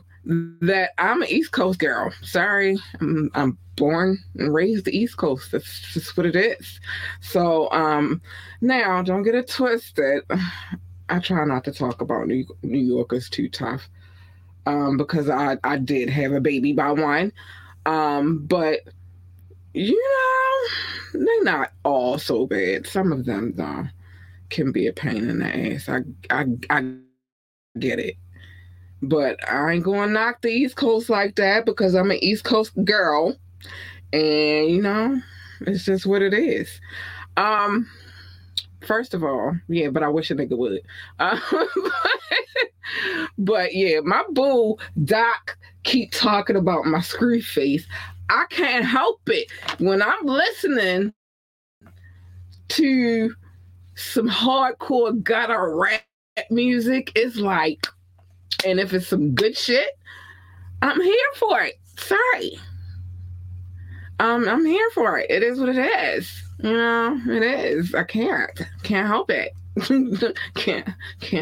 that I'm an East Coast girl. Sorry. I'm born and raised the East Coast. That's just what it is. So now, don't get it twisted. I try not to talk about New Yorkers too tough because I did have a baby by one. But, you know, they're not all so bad. Some of them, though, can be a pain in the ass. I get it. But I ain't going to knock the East Coast like that because I'm an East Coast girl. And, you know, it's just what it is. First of all, yeah, but I wish a nigga would. But yeah, my boo, Doc, keep talking about my screw face. I can't help it. When I'm listening to some hardcore gutter rap music, it's like, and if it's some good shit, I'm here for it. Sorry. I'm here for it. It is what it is. You know, it is. I can't. Can't help it. Can't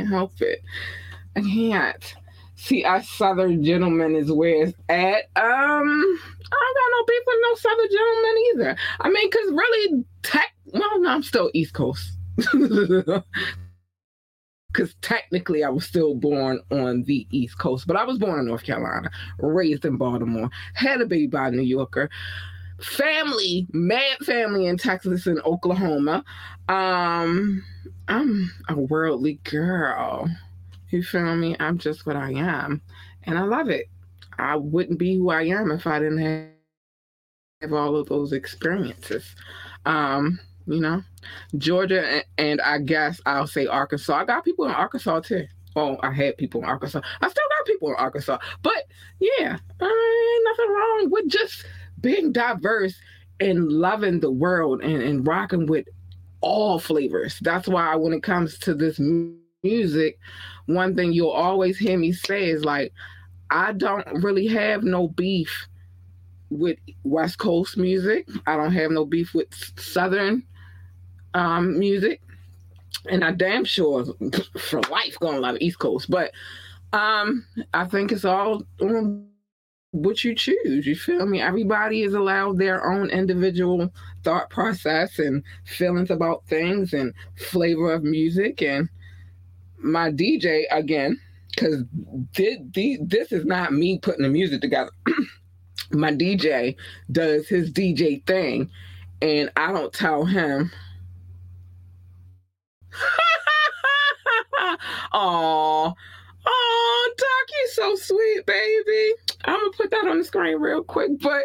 help it. I can't. See, our Southern gentleman is where it's at. I don't got no beef with no Southern gentleman either. I mean, because really, well, no, I'm still East Coast. Because technically I was still born on the East Coast, but I was born in North Carolina, raised in Baltimore, had a baby by a New Yorker, mad family in Texas and Oklahoma. I'm a worldly girl. You feel me? I'm just what I am. And I love it. I wouldn't be who I am if I didn't have all of those experiences. You know, Georgia and I guess I'll say Arkansas. I got people in Arkansas too. Oh, I had people in Arkansas. I still got people in Arkansas. But yeah, ain't nothing wrong with just being diverse and loving the world and rocking with all flavors. That's why when it comes to this music, one thing you'll always hear me say is like, I don't really have no beef with West Coast music. I don't have no beef with Southern music, and I damn sure for life gonna love East Coast. But I think it's all on what you choose. You feel me? Everybody is allowed their own individual thought process and feelings about things and flavor of music, and my DJ again, because this is not me putting the music together. My DJ does his DJ thing, and I don't tell him. Oh, Doc, you so sweet, baby. I'm gonna put that on the screen real quick. But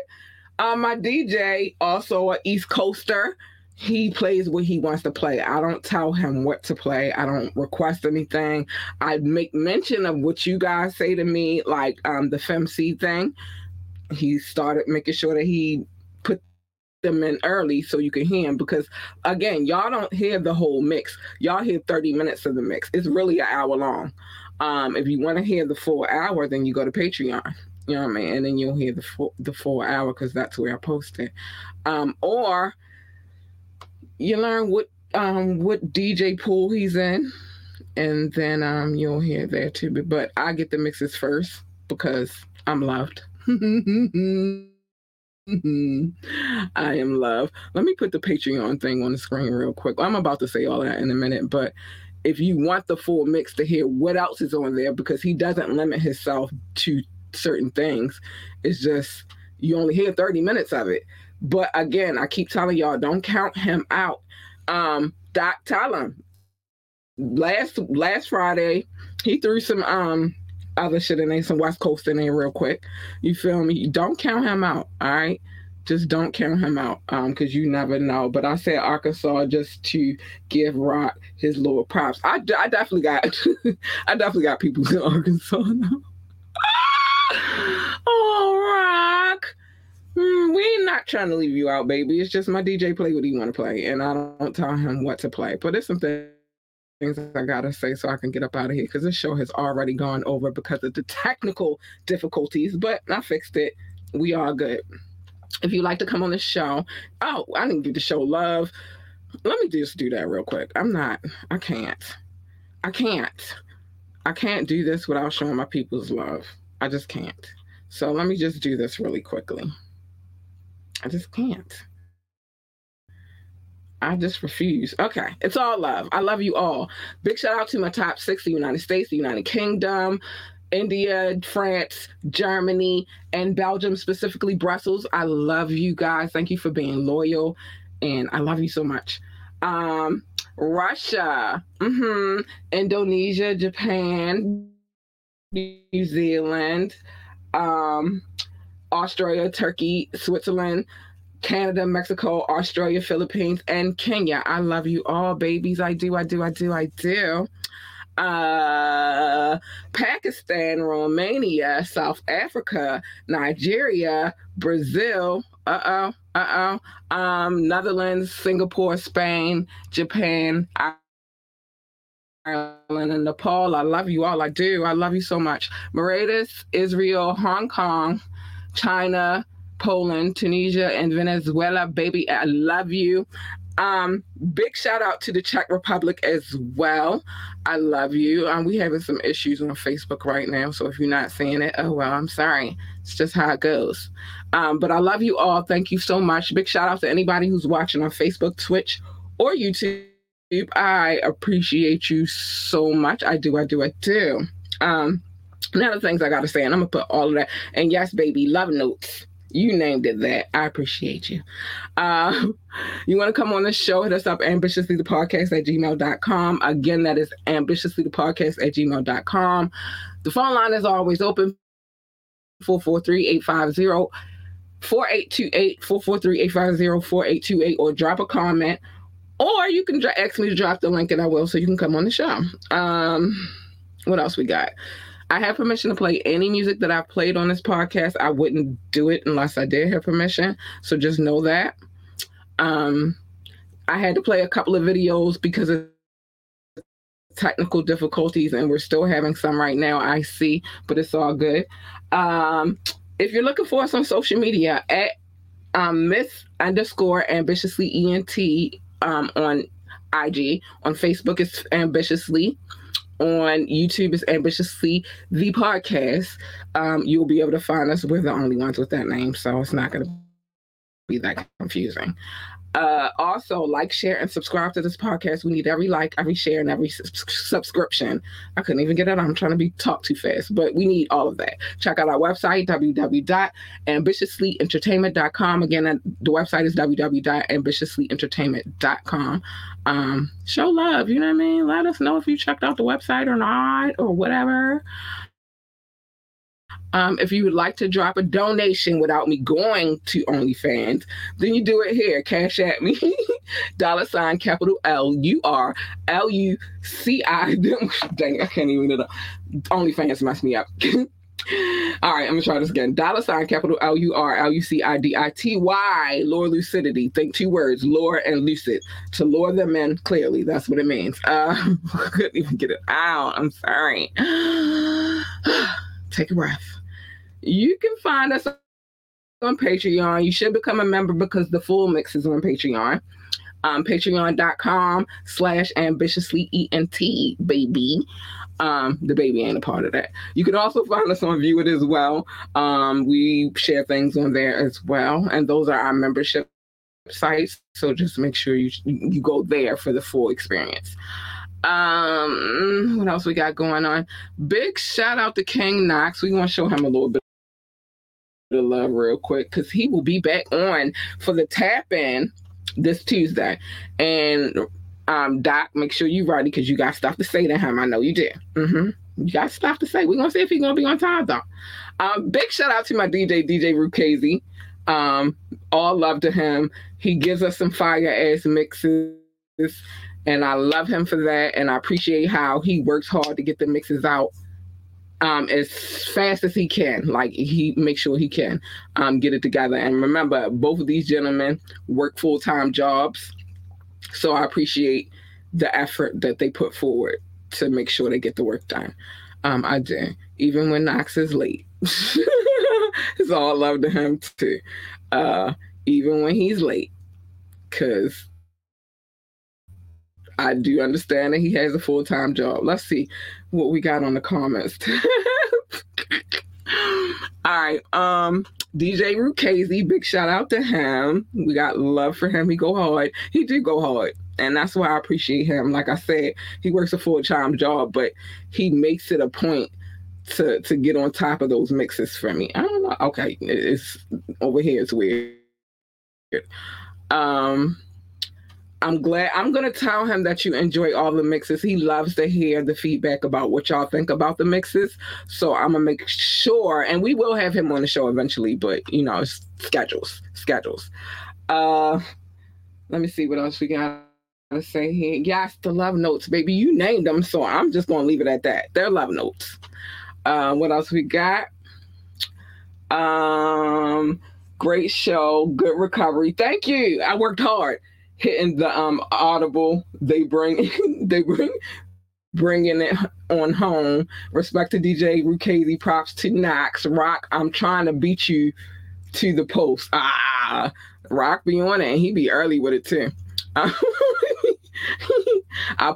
my DJ, also an East Coaster, he plays what he wants to play. I don't tell him what to play. I don't request anything. I make mention of what you guys say to me, like the FemC thing. He started making sure that he put them in early so you can hear them, because again, y'all don't hear the whole mix. Y'all hear 30 minutes of the mix. It's really an hour long. If you want to hear the full hour, then you go to Patreon, you know what I mean? And then you'll hear the full hour, because that's where I post it. Or you learn what DJ pool he's in, and then you'll hear there too. But I get the mixes first because I'm loved. I am loved. Let me put the Patreon thing on the screen real quick. I'm about to say all that in a minute, but if you want the full mix to hear what else is on there, because he doesn't limit himself to certain things. It's just you only hear 30 minutes of it. But again, I keep telling y'all, don't count him out. Doc, tell him. Last Friday, he threw some other shit in there, some West Coast in there real quick. You feel me? Don't count him out, all right? Just don't count him out, because you never know. But I said Arkansas just to give Rock his little props. I definitely got I definitely got people in Arkansas now. Oh, Rock. We're not trying to leave you out, baby. It's just my DJ play what he want to play, and I don't tell him what to play. But there's some things I gotta say so I can get up out of here, because this show has already gone over because of the technical difficulties, but I fixed it. We are good. If you like to come on the show, oh, I didn't give the show love. Let me just do that real quick. I can't do this without showing my people's love. I just can't. So let me just do this really quickly. I just can't. I just refuse. Okay. It's all love. I love you all. Big shout out to my top 6, the United States, the United Kingdom, India, France, Germany, and Belgium, specifically Brussels. I love you guys. Thank you for being loyal, and I love you so much. Russia, Indonesia, Japan, New Zealand, Australia, Turkey, Switzerland, Canada, Mexico, Australia, Philippines, and Kenya. I love you all, babies. I do. Pakistan, Romania, South Africa, Nigeria, Brazil, Netherlands, Singapore, Spain, Japan, Ireland, and Nepal. I love you all. I do. I love you so much. Mauritius, Israel, Hong Kong, China, Poland, Tunisia, and Venezuela. Baby, I love you. Big shout out to the Czech Republic as well. I love you. We're having some issues on Facebook right now, so if you're not seeing it, oh well, I'm sorry. It's just how it goes. But I love you all. Thank you so much. Big shout out to anybody who's watching on Facebook, Twitch, or YouTube. I appreciate you so much. I do. Now the things I got to say, and I'm going to put all of that. And yes, baby, love notes. You named it that. I appreciate you. You want to come on the show, hit us up, ambitiouslythepodcast@gmail.com. Again, that is ambitiouslythepodcast@gmail.com. The phone line is always open, 443-850-4828, 443-850-4828, or drop a comment. Or you can ask me to drop the link, and I will, so you can come on the show. What else we got? I have permission to play any music that I've played on this podcast. I wouldn't do it unless I did have permission. So just know that. I had to play a couple of videos because of technical difficulties, and we're still having some right now, I see, but it's all good. If you're looking for us on social media, at Miss underscore Ambitiously ENT on IG. On Facebook, it's Ambitiously. On YouTube is Ambitiously the Podcast. You'll be able to find us. We're the only ones with that name, so it's not going to be that confusing. Also, like, share, and subscribe to this podcast. We need every like, every share, and every subscription. I couldn't even get it. I'm trying to be talk too fast, but we need all of that. Check out our website, www.ambitiouslyentertainment.com. Again, the website is www.ambitiouslyentertainment.com. Show love, you know what I mean? Let us know if you checked out the website or not, or whatever. If you would like to drop a donation without me going to OnlyFans, then you do it here. Cash at me. $ capital $LURLUCI. Dang, I can't even get it up. OnlyFans messed me up. All right, I'm going to try this again. $ capital $LURLUCIDITY. Lure lucidity. Think two words, lure and lucid. To lure them in, clearly. That's what it means. I couldn't even get it out. I'm sorry. Take a breath. You can find us on Patreon. You should become a member because the full mix is on Patreon. Patreon.com/ambitiouslyent, baby. The baby ain't a part of that. You can also find us on View It as well. We share things on there as well. And those are our membership sites. So just make sure you go there for the full experience. What else we got going on? Big shout out to King Knox. We're going to show him a little bit of love real quick because he will be back on for the tap in this Tuesday. And Doc, make sure you ready because you got stuff to say to him. I know you did. You got stuff to say. We're going to see if he's going to be on time though. Big shout out to my DJ Rukezi. All love to him. He gives us some fire ass mixes. And I love him for that. And I appreciate how he works hard to get the mixes out as fast as he can. Like, he makes sure he can get it together. And remember, both of these gentlemen work full-time jobs. So I appreciate the effort that they put forward to make sure they get the work done. I do. Even when Knox is late. It's all love to him, too. Even when he's late. Because I do understand that he has a full-time job. Let's see what we got on the comments. All right. DJ Rukezi, big shout out to him. We got love for him. He go hard. He did go hard. And that's why I appreciate him. Like I said, he works a full-time job, but he makes it a point to get on top of those mixes for me. I don't know. Okay. It's over here. It's weird. I'm glad. I'm going to tell him that you enjoy all the mixes. He loves to hear the feedback about what y'all think about the mixes. So I'm going to make sure, and we will have him on the show eventually, but, you know, it's schedules. Let me see what else we got to say here. Yes, the love notes, baby. You named them, so I'm just going to leave it at that. They're love notes. What else we got? Great show. Good recovery. Thank you. I worked hard. Hitting the audible, bringing it on home. Respect to DJ Rukezi, props to Knox. Rock, I'm trying to beat you to the post. Rock be on it, and he be early with it too. I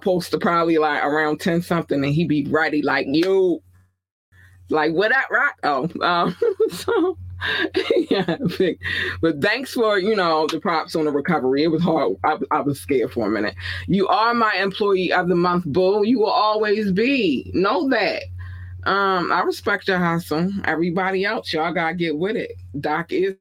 post to probably like around 10 something, and he be ready like, yo, like what up, Rock? So. Yeah, but thanks for, you know, the props on the recovery. It was hard. I was scared for a minute. You are my employee of the month, boo. You will always be. Know that. I respect your hustle. Everybody else, y'all gotta get with it. Doc is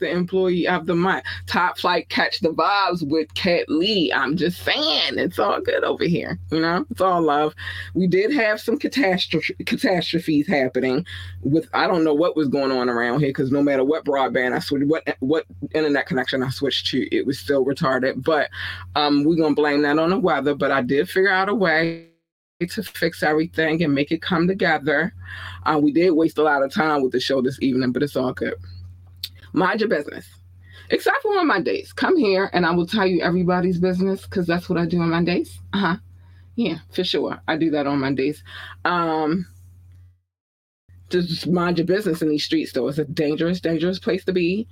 the employee of the month. Top flight, catch the vibes with Cat Lee. I'm just saying, it's all good over here. You know, it's all love. We did have some catastrophes happening. With I don't know what was going on around here because no matter what broadband I switched, what internet connection I switched to, it was still retarded. But we're gonna blame that on the weather. But I did figure out a way to fix everything and make it come together. We did waste a lot of time with the show this evening, but it's all good. Mind your business, except for on Mondays. Come here and I will tell you everybody's business because that's what I do on Mondays. Yeah, for sure. I do that on Mondays. Just mind your business in these streets, though. It's a dangerous, dangerous place to be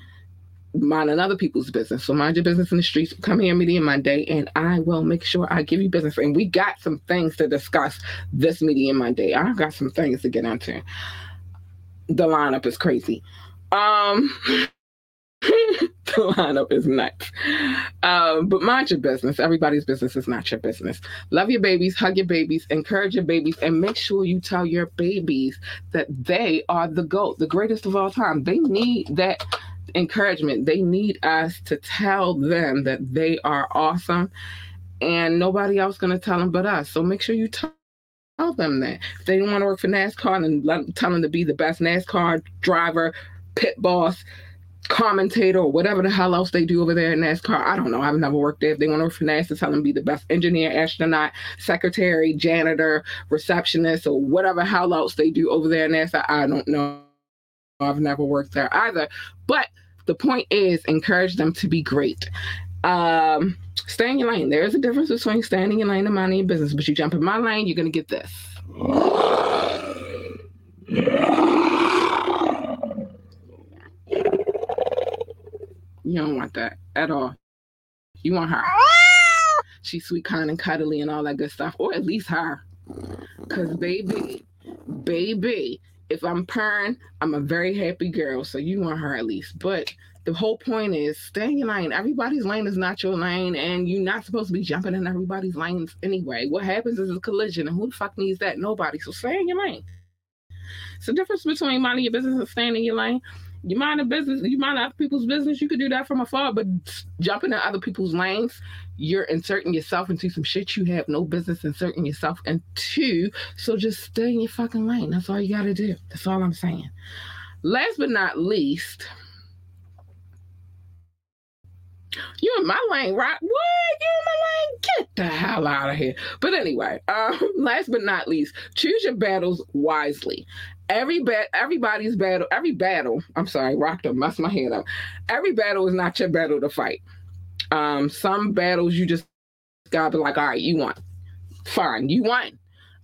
minding other people's business. So mind your business in the streets. Come here, Medium Monday, and I will make sure I give you business. And we got some things to discuss this Medium Monday. I got some things to get into. The lineup is crazy. the lineup is nuts. But mind your business. Everybody's business is not your business. Love your babies, hug your babies, encourage your babies, and make sure you tell your babies that they are the GOAT, the greatest of all time. They need that encouragement. They need us to tell them that they are awesome, and nobody else going to tell them but us. So make sure you tell them that. If they don't want to work for NASCAR, then tell them to be the best NASCAR driver, pit boss, commentator, or whatever the hell else they do over there in NASCAR. I don't know. I've never worked there. If they want to work for NASA, tell them to be the best engineer, astronaut, secretary, janitor, receptionist, or whatever hell else they do over there in NASA. I don't know. I've never worked there either. But the point is, encourage them to be great. Stay in your lane. There is a difference between staying in your lane and minding your business. But you jump in my lane, you're going to get this. You don't want that at all. You want her. She's sweet, kind, and cuddly and all that good stuff. Or at least her. Because baby, if I'm purring, I'm a very happy girl. So you want her at least. But the whole point is stay in your lane. Everybody's lane is not your lane, and you're not supposed to be jumping in everybody's lanes anyway. What happens is a collision, and who the fuck needs that? Nobody. So stay in your lane. So the difference between minding your business and staying in your lane. You mind a business, you mind other people's business, you could do that from afar, but jumping in other people's lanes, you're inserting yourself into some shit you have no business inserting yourself into. So just stay in your fucking lane. That's all you gotta do. That's all I'm saying. Last but not least, you in my lane, right? What? You in my lane? Get the hell out of here. But anyway, last but not least, choose your battles wisely. Every battle is not your battle to fight. Some battles you just gotta be like, all right, you won. Fine, you won.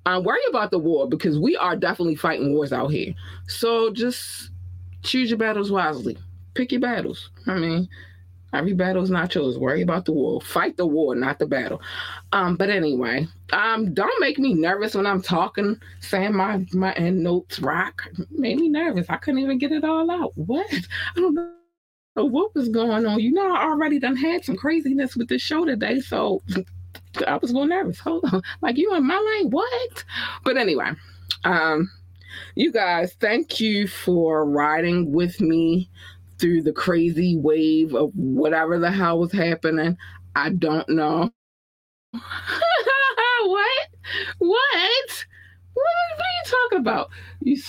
Worry about the war, because we are definitely fighting wars out here. So just choose your battles wisely. Pick your battles. I mean, every battle is not yours. Worry about the war. Fight the war, not the battle. But anyway, don't make me nervous when I'm talking, saying my end notes. Rock made me nervous. I couldn't even get it all out. What? I don't know what was going on. You know, I already done had some craziness with this show today, so I was a little nervous. Hold on. Like, you in my lane? What? But anyway, you guys, thank you for riding with me through the crazy wave of whatever the hell was happening. I don't know. What are you talking about? You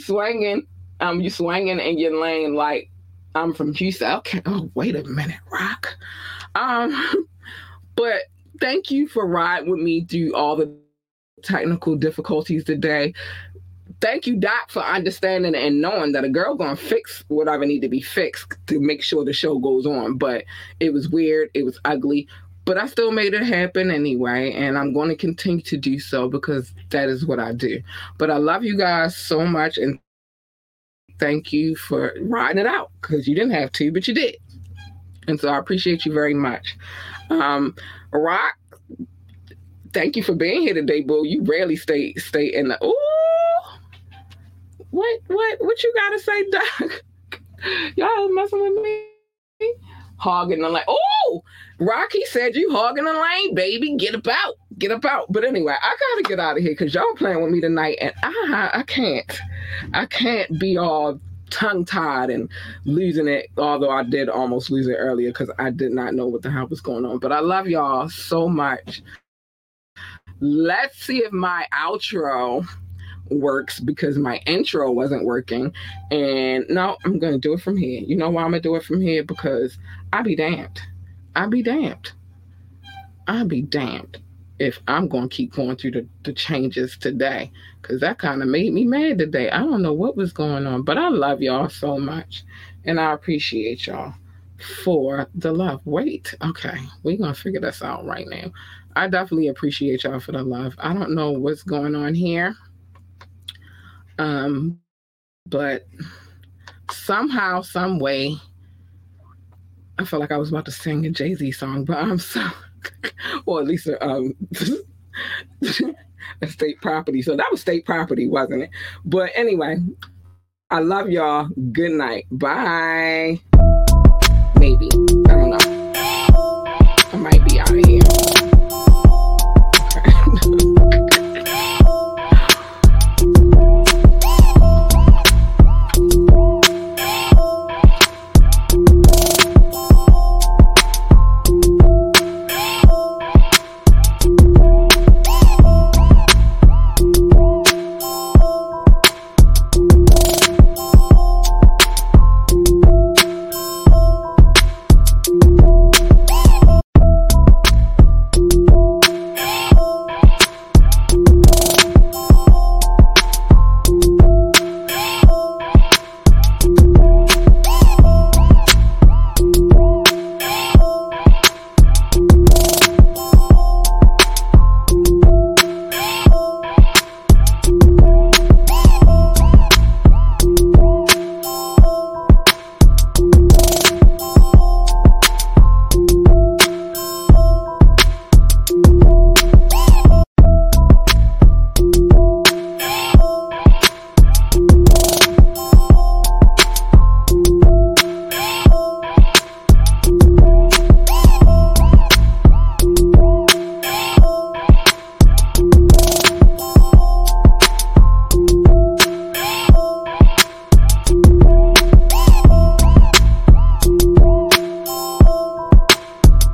swinging in your lane like I'm from Houston. Okay. Oh, wait a minute, Rock. But thank you for riding with me through all the technical difficulties today. Thank you, Doc, for understanding and knowing that a girl gonna fix whatever need to be fixed to make sure the show goes on. But it was weird, it was ugly, but I still made it happen anyway, and I'm going to continue to do so because that is what I do. But I love you guys so much, and thank you for riding it out, because you didn't have to, but you did, and so I appreciate you very much. Rock, thank you for being here today, boo. You rarely stay in the ooh. What you gotta say, Doc? Y'all messing with me? Hogging the lane. Oh, Rocky said you hogging the lane, baby. Get up out. But anyway, I gotta get out of here because y'all playing with me tonight, and I can't. I can't be all tongue-tied and losing it, although I did almost lose it earlier because I did not know what the hell was going on. But I love y'all so much. Let's see if my outro works, because my intro wasn't working, and no, I'm gonna do it from here. You know why I'm gonna do it from here? Because I'll be damned if I'm gonna keep going through the changes today, because that kind of made me mad today. I don't know what was going on, but I love y'all so much, and I appreciate y'all for the love. Wait, okay, we're gonna figure this out right now. I definitely appreciate y'all for the love. I don't know what's going on here. But somehow, some way, I felt like I was about to sing a Jay-Z song, but I'm so, or at least a state property. So that was state property, wasn't it? But anyway, I love y'all. Good night. Bye. baby. I don't know.